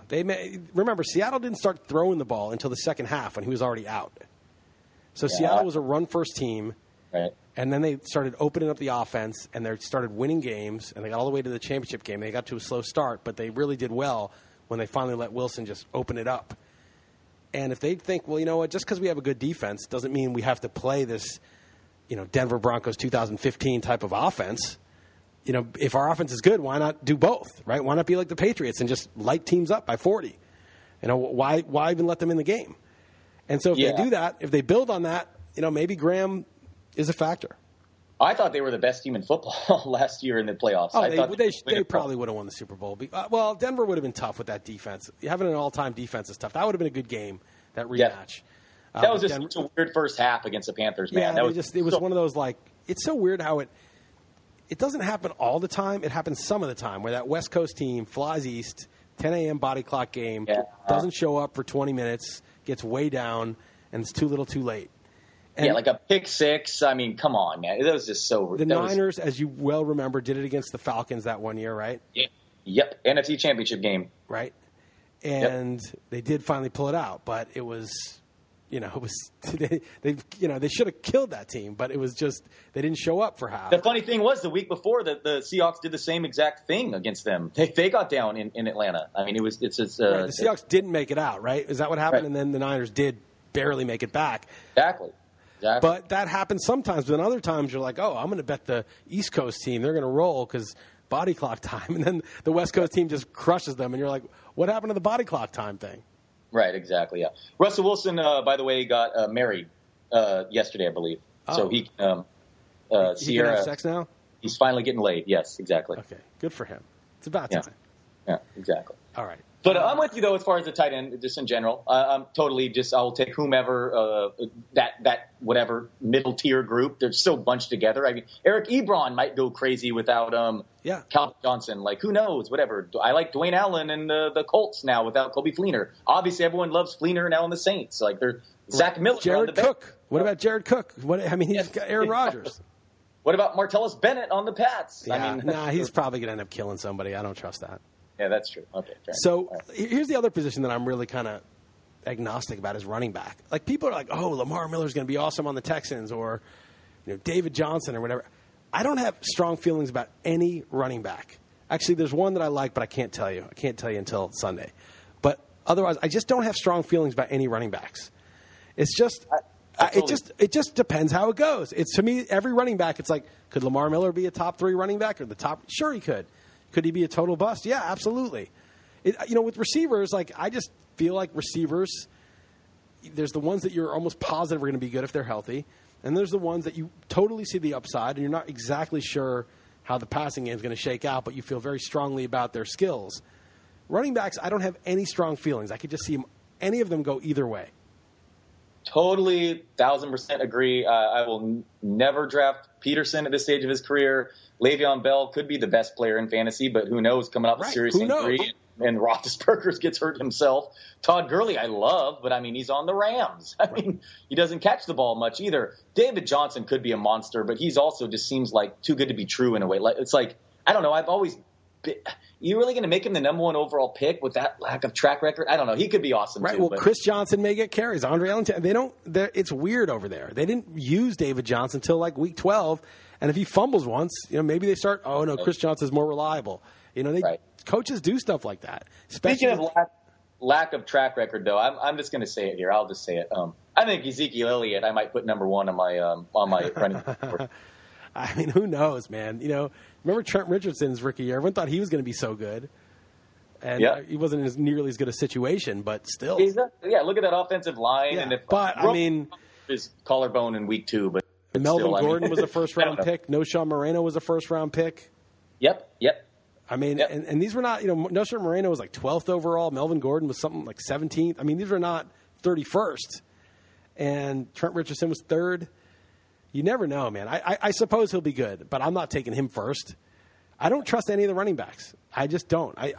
remember Seattle didn't start throwing the ball until the second half when he was already out. So yeah. Seattle was a run-first team. Right. And then they started opening up the offense, and they started winning games, and they got all the way to the championship game. They got to a slow start, but they really did well when they finally let Wilson just open it up. And if they think, well, you know what, just because we have a good defense doesn't mean we have to play this, you know, Denver Broncos 2015 type of offense. You know, if our offense is good, why not do both, right? Why not be like the Patriots and just light teams up by 40? You know, why even let them in the game? And so if they do that, if they build on that, you know, maybe Graham – is a factor. I thought they were the best team in football last year in the playoffs. Oh, they probably would have won the Super Bowl. Well, Denver would have been tough with that defense. Having an all-time defense is tough. That would have been a good game, that rematch. Yeah. That was just such a weird first half against the Panthers, man. Yeah, it was one of those, like, it's so weird how it doesn't happen all the time. It happens some of the time where that West Coast team flies east, 10 a.m. body clock game, doesn't show up for 20 minutes, gets way down, and it's too little too late. And like a pick six. I mean, come on, man. That was just so – the Niners, as you well remember, did it against the Falcons that one year, right? Yeah. Yep. NFC Championship game. Right. And they did finally pull it out, but it was – you know, it was – they should have killed that team, but it was just – they didn't show up for half. The funny thing was the week before that the Seahawks did the same exact thing against them. They got down in Atlanta. I mean, it's the Seahawks didn't make it out, right? Is that what happened? Right. And then the Niners did barely make it back. Exactly. Exactly. But that happens sometimes. But then other times you're like, oh, I'm going to bet the East Coast team. They're going to roll because body clock time. And then the West Coast team just crushes them. And you're like, what happened to the body clock time thing? Right, exactly, yeah. Russell Wilson, by the way, got married yesterday, I believe. Oh. So he Sierra, can have sex now? He's finally getting laid. Yes, exactly. Okay, good for him. It's about time. Yeah, exactly. All right. But I'm with you, though, as far as the tight end, just in general. I'm totally just – I'll take whomever, that whatever middle-tier group. They're so bunched together. I mean, Eric Ebron might go crazy without Calvin Johnson. Like, who knows? Whatever. I like Dwayne Allen and the Colts now without Kobe Fleener. Obviously, everyone loves Fleener now in the Saints. Like, they're Zach Miller. Jared Cook. What about Jared Cook? I mean, he's got Aaron Rodgers. What about Martellus Bennett on the Pats? Yeah, I mean, he's probably going to end up killing somebody. I don't trust that. Yeah, that's true. Okay. So here's the other position that I'm really kind of agnostic about is running back. Like, people are like, oh, Lamar Miller's going to be awesome on the Texans, or, you know, David Johnson or whatever. I don't have strong feelings about any running back. Actually, there's one that I like, but I can't tell you. I can't tell you until Sunday. But otherwise, I just don't have strong feelings about any running backs. It's just it just depends how it goes. It's, to me, every running back, it's like, could Lamar Miller be a top three running back or the top? Sure, he could. Could he be a total bust? Yeah, absolutely. You know, with receivers, like, I just feel like receivers, there's the ones that you're almost positive are going to be good if they're healthy, and there's the ones that you totally see the upside, and you're not exactly sure how the passing game is going to shake out, but you feel very strongly about their skills. Running backs, I don't have any strong feelings. I could just see any of them go either way. Totally, 1,000% agree. I will never draft Peterson at this stage of his career. Le'Veon Bell could be the best player in fantasy, but who knows, coming off a serious injury, and Roethlisberger gets hurt himself. Todd Gurley I love, but, I mean, he's on the Rams. I mean, he doesn't catch the ball much either. David Johnson could be a monster, but he's also just seems like too good to be true in a way. It's like, I don't know, I've always you really going to make him the number one overall pick with that lack of track record? I don't know. He could be awesome, right? Too, well, but Chris Johnson may get carries. Andre Allen, it's weird over there. They didn't use David Johnson until like week 12, and if he fumbles once, you know, maybe they start, oh, no, Chris Johnson's more reliable. You know, coaches do stuff like that. Speaking of lack of track record, though, I'm just going to say it here. I'll just say it. I think Ezekiel Elliott, I might put number one on my running board. I mean, who knows, man? You know, remember Trent Richardson's rookie year? Everyone thought he was going to be so good. And he wasn't as nearly as good a situation, but still. Look at that offensive line. Yeah, and his collarbone in week two. But Melvin Gordon was a first-round pick. Noshawn Moreno was a first-round pick. Yep. I mean, and these were not, you know, Noshawn Moreno was like 12th overall. Melvin Gordon was something like 17th. I mean, these were not 31st. And Trent Richardson was third. You never know, man. I suppose he'll be good, but I'm not taking him first. I don't trust any of the running backs. I just don't. I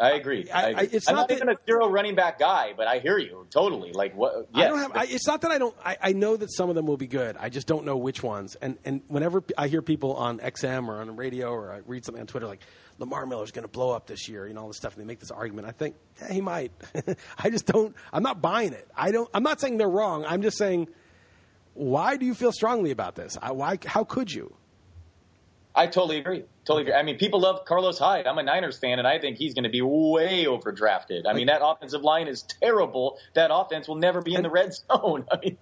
agree. It's not even a zero running back guy, but I hear you totally. Like what? Yes. It's not that I don't. I know that some of them will be good. I just don't know which ones. And whenever I hear people on XM or on the radio or I read something on Twitter like Lamar Miller's going to blow up this year, you know, all this stuff, and they make this argument, I think he might. I just don't. I'm not buying it. I'm not saying they're wrong. I'm just saying, why do you feel strongly about this? How could you? I totally agree. I mean, people love Carlos Hyde. I'm a Niners fan, and I think he's going to be way overdrafted. I mean, that offensive line is terrible. That offense will never be in the red zone. I mean,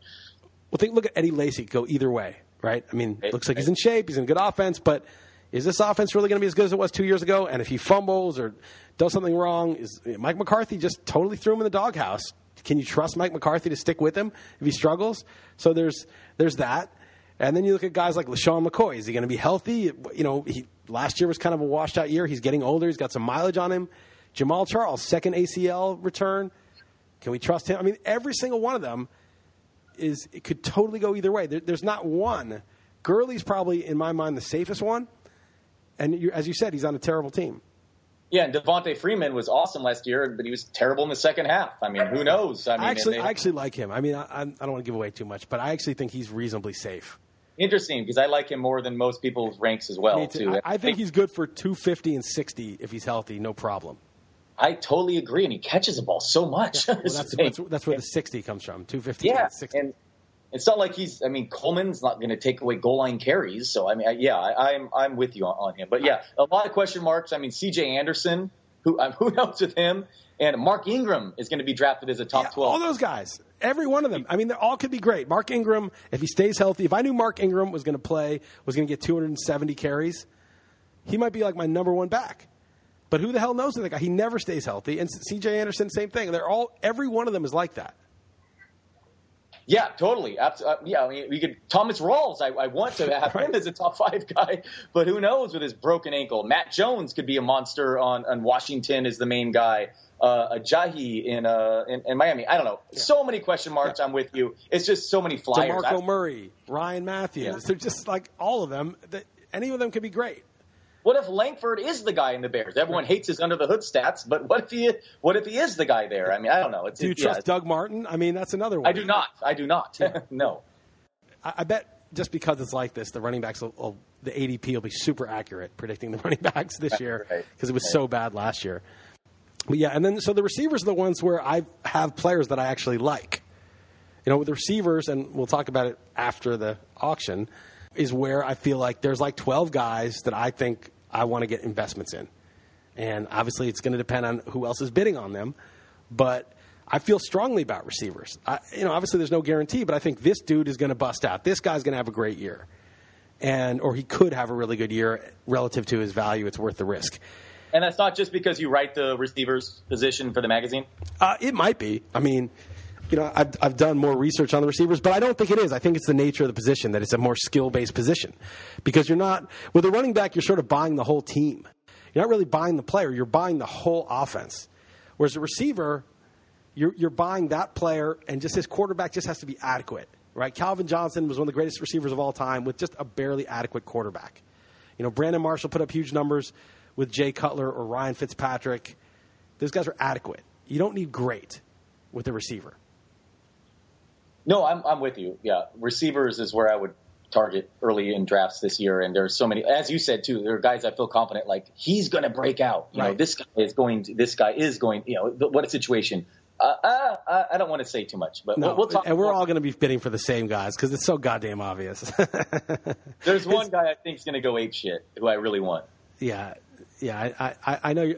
look at Eddie Lacy. Go either way, right? I mean, it looks like he's in shape. He's in good offense, but is this offense really going to be as good as it was 2 years ago? And if he fumbles or does something wrong, is Mike McCarthy just totally threw him in the doghouse? Can you trust Mike McCarthy to stick with him if he struggles? So there's that. And then you look at guys like LaShawn McCoy. Is he going to be healthy? You know, last year was kind of a washed-out year. He's getting older. He's got some mileage on him. Jamal Charles, second ACL return. Can we trust him? I mean, every single one of them could totally go either way. There's not one. Gurley's probably, in my mind, the safest one. And as you said, he's on a terrible team. Yeah, and Devontae Freeman was awesome last year, but he was terrible in the second half. I mean, who knows? I mean, I actually like him. I mean, I don't want to give away too much, but I actually think he's reasonably safe. Interesting, because I like him more than most people's ranks as well. Too. I think he's good for 250 and 60 if he's healthy, no problem. I totally agree, and he catches the ball so much. Yeah, well, that's where the 60 comes from, 250 and 60. And it's not like Coleman's not going to take away goal line carries. So, I mean, I'm with you on him. But, yeah, a lot of question marks. I mean, C.J. Anderson, who knows with him? And Mark Ingram is going to be drafted as a top 12. All those guys. Every one of them. I mean, they all could be great. Mark Ingram, if he stays healthy, if I knew Mark Ingram was going to play, was going to get 270 carries, he might be like my number one back. But who the hell knows that guy? He never stays healthy. And C.J. Anderson, same thing. Every one of them is like that. Yeah, totally. Yeah, I mean, Thomas Rawls, I want to have him as a top five guy, but who knows with his broken ankle. Matt Jones could be a monster on Washington as the main guy. Ajayi in Miami. I don't know. Yeah. So many question marks. Yeah. I'm with you. It's just so many flyers. DeMarco Murray, Ryan Matthews. Yeah. They're just like all of them. Any of them could be great. What if Langford is the guy in the Bears? Everyone hates his under-the-hood stats, but what if he is the guy there? I mean, I don't know. Do you trust Doug Martin? I mean, that's another one. I do not. Yeah. No. I bet just because it's like this, the running backs, the ADP will be super accurate predicting the running backs this year because it was so bad last year. But yeah, and then so the receivers are the ones where I have players that I actually like. You know, with the receivers, and we'll talk about it after the auction, is where I feel like there's like 12 guys that I think I want to get investments in. And obviously it's going to depend on who else is bidding on them. But I feel strongly about receivers. Obviously there's no guarantee, but I think this dude is going to bust out. This guy's going to have a great year. Or he could have a really good year relative to his value. It's worth the risk. And that's not just because you write the receiver's position for the magazine? It might be. I mean, you know, I've done more research on the receivers, but I don't think it is. I think it's the nature of the position, that it's a more skill-based position. Because you're not – with a running back, you're sort of buying the whole team. You're not really buying the player. You're buying the whole offense. Whereas a receiver, you're buying that player, and just his quarterback just has to be adequate, right? Calvin Johnson was one of the greatest receivers of all time with just a barely adequate quarterback. You know, Brandon Marshall put up huge numbers – with Jay Cutler or Ryan Fitzpatrick. Those guys are adequate. You don't need great with a receiver. No, I'm with you. Yeah, receivers is where I would target early in drafts this year, and there's so many. As you said too, there are guys I feel confident like he's going to break out. You know, this guy is going. You know, what a situation. I don't want to say too much, but we'll talk. And we're all going to be bidding for the same guys because it's so goddamn obvious. There's one guy I think is going to go apeshit who I really want. Yeah. Yeah, I know.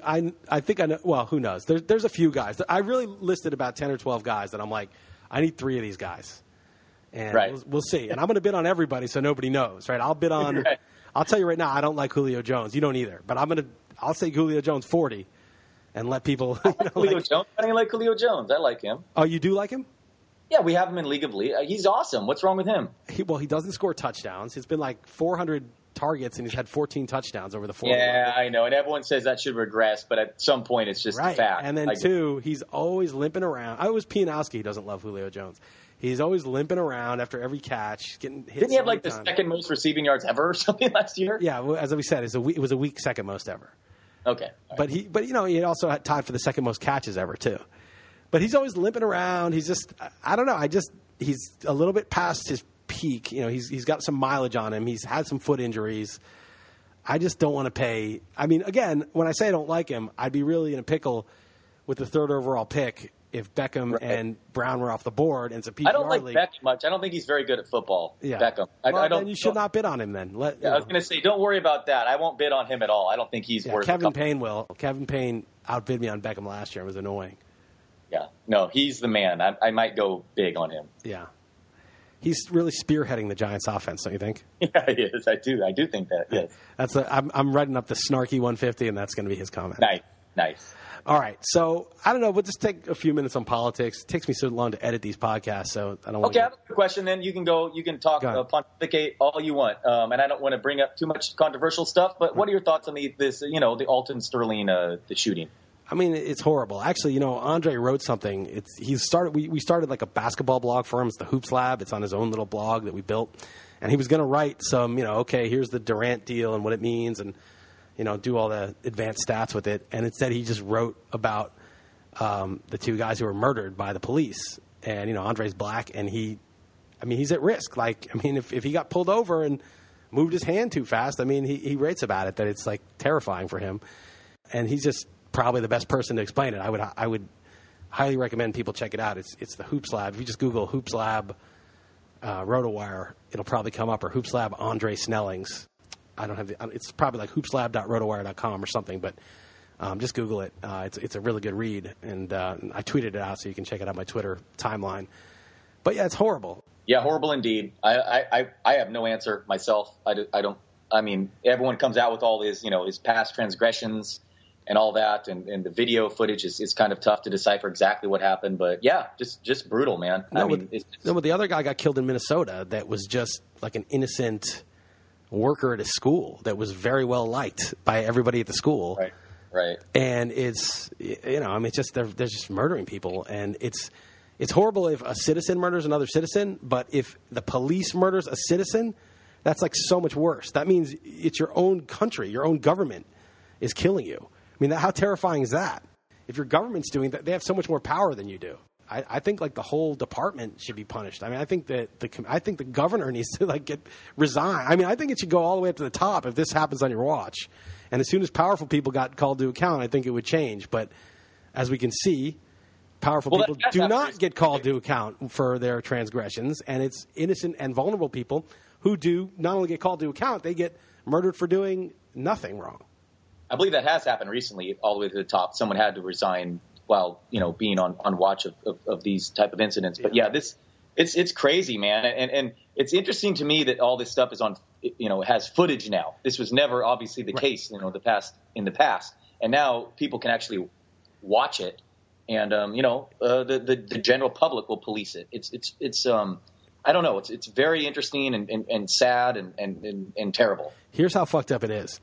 I think I know. Well, who knows? There's a few guys. I really listed about 10 or 12 guys that I'm like, I need three of these guys. And right. We'll see. And I'm going to bid on everybody so nobody knows, right? I'll bid on right. – I'll tell you right now, I don't like Julio Jones. You don't either. But I'll say Julio Jones 40 and let people – like Julio Jones? I don't like Julio Jones. I like him. Oh, you do like him? Yeah, we have him in League of League. He's awesome. What's wrong with him? He doesn't score touchdowns. It's been like 400 – targets, and he's had 14 touchdowns over the 4 Yeah, I know. And everyone says that should regress, but at some point it's just right. a fact. And then, he's always limping around. I always Pianowski doesn't love Julio Jones. He's always limping around after every catch, getting hit. Didn't he have like the second most receiving yards ever or something last year? Yeah, well, as we said, it was a weak second most ever. Okay. Right. But, he also had tied for the second most catches ever, too. But he's always limping around. He's just – I don't know. He's a little bit past his – peak, he's got some mileage on him. He's had some foot injuries. I just don't want to pay. I mean, again, when I say I don't like him, I'd be really in a pickle with the third overall pick if Beckham right. and Brown were off the board. And it's a PPR I don't like league. Beckham much. I don't think he's very good at football. Yeah. Beckham. I don't. Then you should not bid on him. Then. I was going to say, don't worry about that. I won't bid on him at all. I don't think he's worth. Kevin Payne will. Kevin Payne outbid me on Beckham last year. It was annoying. Yeah. No, he's the man. I might go big on him. Yeah. He's really spearheading the Giants' offense, don't you think? Yeah, he is. I do think that. Yes. That's. I'm writing up the snarky 150, and that's going to be his comment. Nice. All right. So I don't know. We'll just take a few minutes on politics. It takes me so long to edit these podcasts, so I don't. Okay, I have a question. Then you can go. You can talk, pontificate all you want, and I don't want to bring up too much controversial stuff. But what are your thoughts on the Alton Sterling the shooting? I mean, it's horrible. Actually, Andre wrote something. We started like a basketball blog for him. It's the Hoops Lab. It's on his own little blog that we built. And he was going to write some, here's the Durant deal and what it means and, do all the advanced stats with it. And instead he just wrote about the two guys who were murdered by the police. And, Andre's black and he's at risk. Like, I mean, if he got pulled over and moved his hand too fast, I mean, he writes about it that it's like terrifying for him. And he's just probably the best person to explain it. I would highly recommend people check it out. It's the Hoops Lab. If you just Google Hoops Lab RotoWire, it'll probably come up, or Hoops Lab Andre Snellings. It's probably like hoopslab.rotowire.com or something, but just Google it. It's a really good read, and I tweeted it out so you can check it out on my Twitter timeline. But yeah, it's horrible. Yeah, horrible indeed. I have no answer myself. I mean, everyone comes out with all his, his past transgressions and all that, and the video footage is kind of tough to decipher exactly what happened. But, yeah, just brutal, man. No, I mean, but the other guy got killed in Minnesota that was just like an innocent worker at a school that was very well liked by everybody at the school. Right. And it's, it's just they're just murdering people. And it's horrible if a citizen murders another citizen, but if the police murders a citizen, that's like so much worse. That means it's your own country, your own government is killing you. I mean, how terrifying is that? If your government's doing that, they have so much more power than you do. I think like the whole department should be punished. I mean, I think that the governor needs to like resign. I mean, I think it should go all the way up to the top if this happens on your watch. And as soon as powerful people got called to account, I think it would change. But as we can see, powerful people do not get called to account for their transgressions, and it's innocent and vulnerable people who do not only get called to account, they get murdered for doing nothing wrong. I believe that has happened recently all the way to the top. Someone had to resign while, being on watch of these type of incidents. But, yeah, it's crazy, man. And it's interesting to me that all this stuff is on, has footage now. This was never obviously the case, in the past. And now people can actually watch it. And, the general public will police it. It's I don't know. It's very interesting and sad and terrible. Here's how fucked up it is.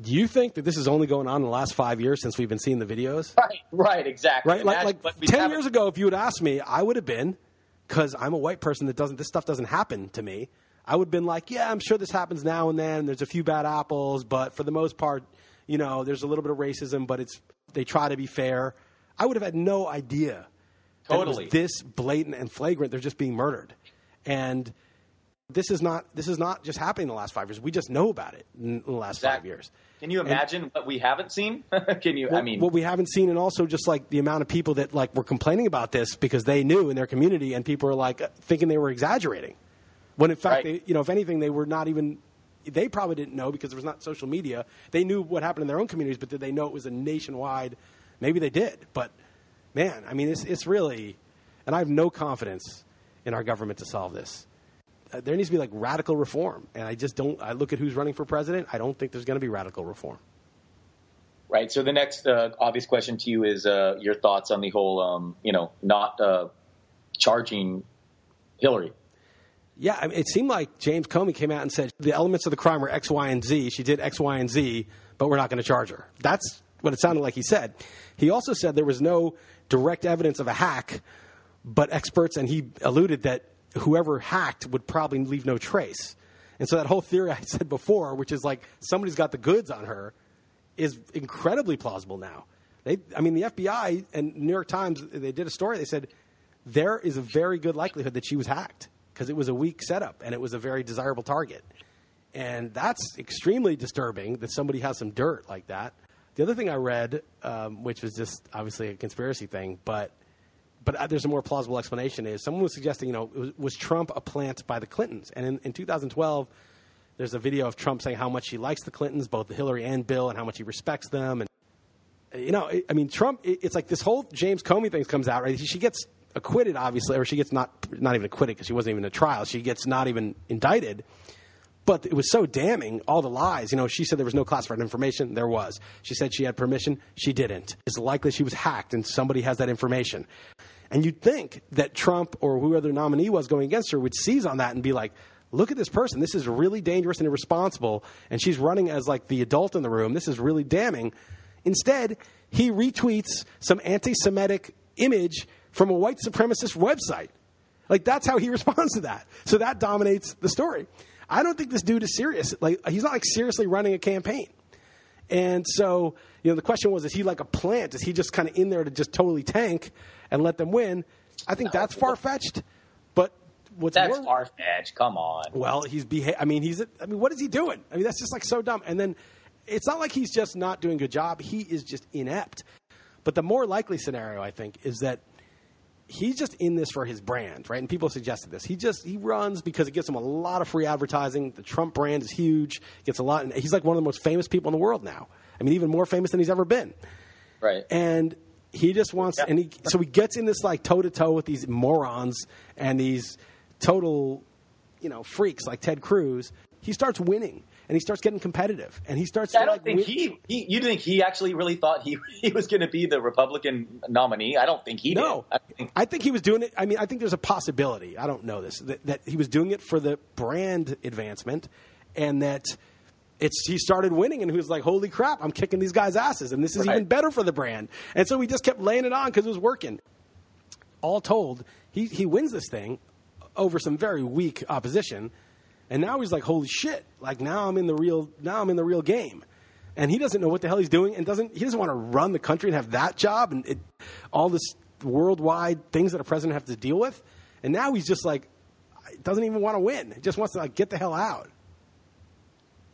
Do you think that this is only going on in the last 5 years since we've been seeing the videos? Right, exactly. Right, like 10 years ago, if you had asked me, I would have been, because I'm a white person this stuff doesn't happen to me. I would have been like, yeah, I'm sure this happens now and then. There's a few bad apples, but for the most part, there's a little bit of racism, but they try to be fair. I would have had no idea that it was this blatant and flagrant. They're just being murdered. And This is not just happening in the last 5 years. We just know about it in the last 5 years. Can you imagine what we haven't seen? What we haven't seen, and also just like the amount of people that like were complaining about this because they knew in their community, and people are like thinking they were exaggerating, when in fact, if anything, they were not even they probably didn't know because there was not social media. They knew what happened in their own communities, but did they know it was a nationwide? Maybe they did. But, man, I mean, it's really – and I have no confidence in our government to solve this. There needs to be, like, radical reform. And I just don't – I look at who's running for president. I don't think there's going to be radical reform. Right. So the next obvious question to you is your thoughts on the whole, not charging Hillary. Yeah, I mean, it seemed like James Comey came out and said the elements of the crime were X, Y, and Z. She did X, Y, and Z, but we're not going to charge her. That's what it sounded like he said. He also said there was no direct evidence of a hack, but experts, and he alluded that whoever hacked would probably leave no trace. And so that whole theory I said before, which is like somebody's got the goods on her, is incredibly plausible now. The FBI and New York Times, they did a story. They said there is a very good likelihood that she was hacked, because it was a weak setup and it was a very desirable target. And that's extremely disturbing that somebody has some dirt like that. The other thing I read, which was just obviously a conspiracy thing, but there's a more plausible explanation, is someone was suggesting, was Trump a plant by the Clintons? And in 2012, there's a video of Trump saying how much he likes the Clintons, both Hillary and Bill, and how much he respects them. And, Trump, it's like this whole James Comey thing comes out, right? She gets acquitted, obviously, or she gets not even acquitted because she wasn't even in a trial. She gets not even indicted. But it was so damning, all the lies. She said there was no classified information. There was. She said she had permission. She didn't. It's likely she was hacked and somebody has that information. And you'd think that Trump or whoever the nominee was going against her would seize on that and be like, look at this person. This is really dangerous and irresponsible. And she's running as like the adult in the room. This is really damning. Instead, he retweets some anti-Semitic image from a white supremacist website. Like, that's how he responds to that. So that dominates the story. I don't think this dude is serious. Like, he's not like seriously running a campaign. And so, the question was, is he like a plant? Is he just kind of in there to just totally tank and let them win? I think that's far-fetched. But that's far-fetched. Come on. Well, what is he doing? I mean, that's just like so dumb. And then it's not like he's just not doing a good job. He is just inept. But the more likely scenario, I think, is that he's just in this for his brand, right? And people suggested this. He runs because it gives him a lot of free advertising. The Trump brand is huge, gets a lot. And he's like one of the most famous people in the world now. I mean, even more famous than he's ever been. Right. And he just wants, yep. So he gets in this like toe to toe with these morons and these total, freaks like Ted Cruz. He starts winning. And he starts getting competitive, and he starts. I don't think you think he actually really thought he was going to be the Republican nominee? I don't think he did. No, I think he was doing it. I mean, I think there's a possibility. I don't know this that he was doing it for the brand advancement, and that he started winning, and he was like, "Holy crap, I'm kicking these guys' asses, and this is even better for the brand." And so he just kept laying it on because it was working. All told, he wins this thing over some very weak opposition. And now he's like, holy shit, like now I'm in the real game. And he doesn't know what the hell he's doing, and he doesn't want to run the country and have that job and all this worldwide things that a president has to deal with. And now he's just like, doesn't even want to win. He just wants to like get the hell out.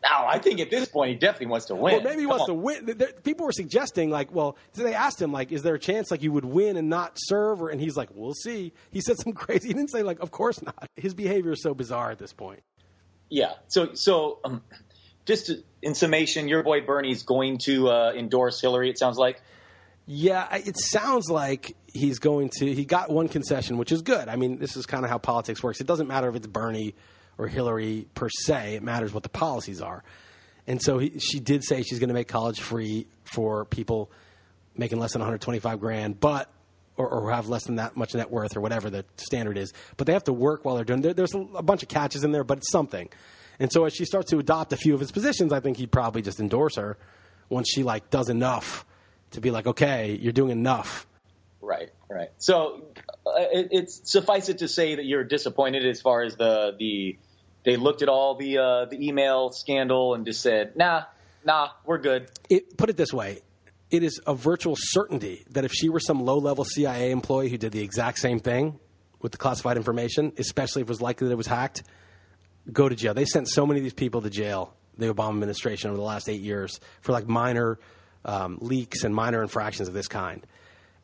No, I think at this point he definitely wants to win. Well, maybe he wants to win. People were suggesting like, well, they asked him like, is there a chance like you would win and not serve? And he's like, we'll see. He said some crazy. He didn't say like, of course not. His behavior is so bizarre at this point. Yeah. So, in summation, your boy Bernie's going to endorse Hillary, it sounds like. Yeah, it sounds like he's going to – he got one concession, which is good. I mean, this is kind of how politics works. It doesn't matter if it's Bernie or Hillary per se. It matters what the policies are. And so she did say she's going to make college free for people making less than $125,000, but – or have less than that much net worth or whatever the standard is. But they have to work while they're doing it. There's a bunch of catches in there, but it's something. And so as she starts to adopt a few of his positions, I think he'd probably just endorse her once she, like, does enough to be like, okay, you're doing enough. Right. So it's suffice it to say that you're disappointed as far as they looked at all the email scandal and just said, nah, we're good. Put it this way. It is a virtual certainty that if she were some low-level CIA employee who did the exact same thing with the classified information, especially if it was likely that it was hacked, go to jail. They sent so many of these people to jail, the Obama administration, over the last 8 years for like minor leaks and minor infractions of this kind.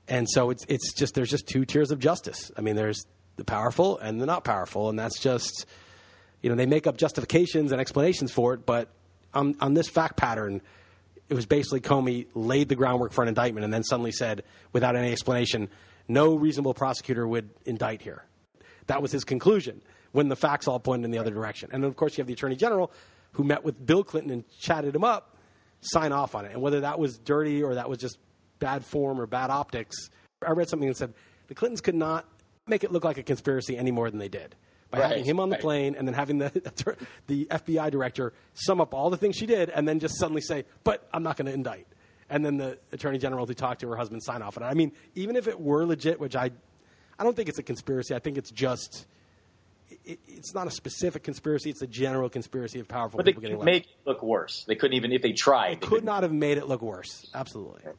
And so it's just – there's just two tiers of justice. I mean, there's the powerful and the not powerful, and that's just – you know, they make up justifications and explanations for it, but on this fact pattern, it was basically Comey laid the groundwork for an indictment and then suddenly said, without any explanation, no reasonable prosecutor would indict here. That was his conclusion when the facts all pointed in the other direction. And, of course, you have the Attorney General, who met with Bill Clinton and chatted him up, sign off on it. And whether that was dirty or that was just bad form or bad optics, I read something that said the Clintons could not make it look like a conspiracy any more than they did. By having him on the plane and then having the FBI director sum up all the things she did and then just suddenly say, but I'm not going to indict. And then the Attorney General who talked to her husband sign off on it. I mean, even if it were legit, which I don't think it's a conspiracy. I think it's just it's not a specific conspiracy. It's a general conspiracy of powerful people getting left. But they could make it look worse. They couldn't even if they tried. They could not have made it look worse. Absolutely. Right.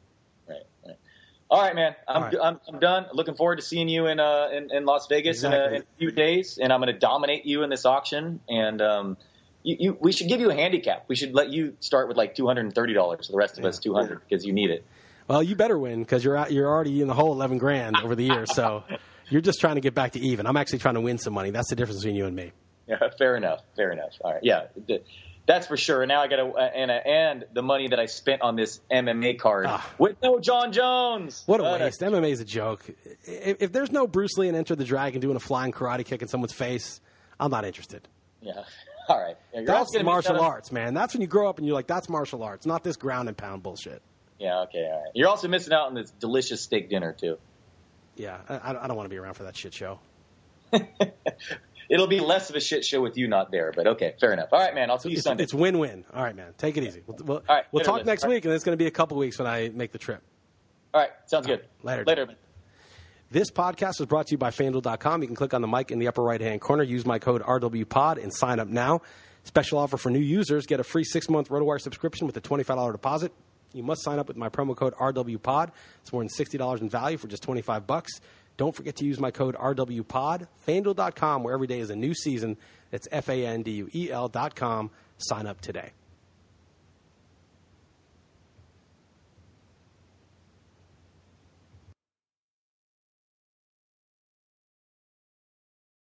All right, man. I'm done. Looking forward to seeing you in Las Vegas in a few days, and I'm going to dominate you in this auction. And we should give you a handicap. We should let you start with like $230. The rest of us $200 because you need it. Well, you better win because you're already in the whole $11,000 over the year. So you're just trying to get back to even. I'm actually trying to win some money. That's the difference between you and me. Yeah, fair enough. All right, yeah. That's for sure. And now I got to and the money that I spent on this MMA card with no John Jones. What a waste! MMA is a joke. If there's no Bruce Lee and Enter the Dragon doing a flying karate kick in someone's face, I'm not interested. Yeah. All right. Yeah, that's martial arts, man. That's when you grow up and you're like, that's martial arts, not this ground and pound bullshit. Yeah. Okay. All right. You're also missing out on this delicious steak dinner too. Yeah. I don't want to be around for that shit show. It'll be less of a shit show with you not there, but okay, fair enough. All right, man, I'll see you Sunday. It's win-win. All right, man, take it easy. We'll talk next week, and it's going to be a couple weeks when I make the trip. All right, sounds good. Later, man. This podcast was brought to you by FanDuel.com. You can click on the mic in the upper right-hand corner. Use my code RWPOD and sign up now. Special offer for new users. Get a free 6-month RotoWire subscription with a $25 deposit. You must sign up with my promo code RWPOD. It's more than $60 in value for just $25. Don't forget to use my code RWPOD, FanDuel.com, where every day is a new season. That's FANDUEL.com. Sign up today.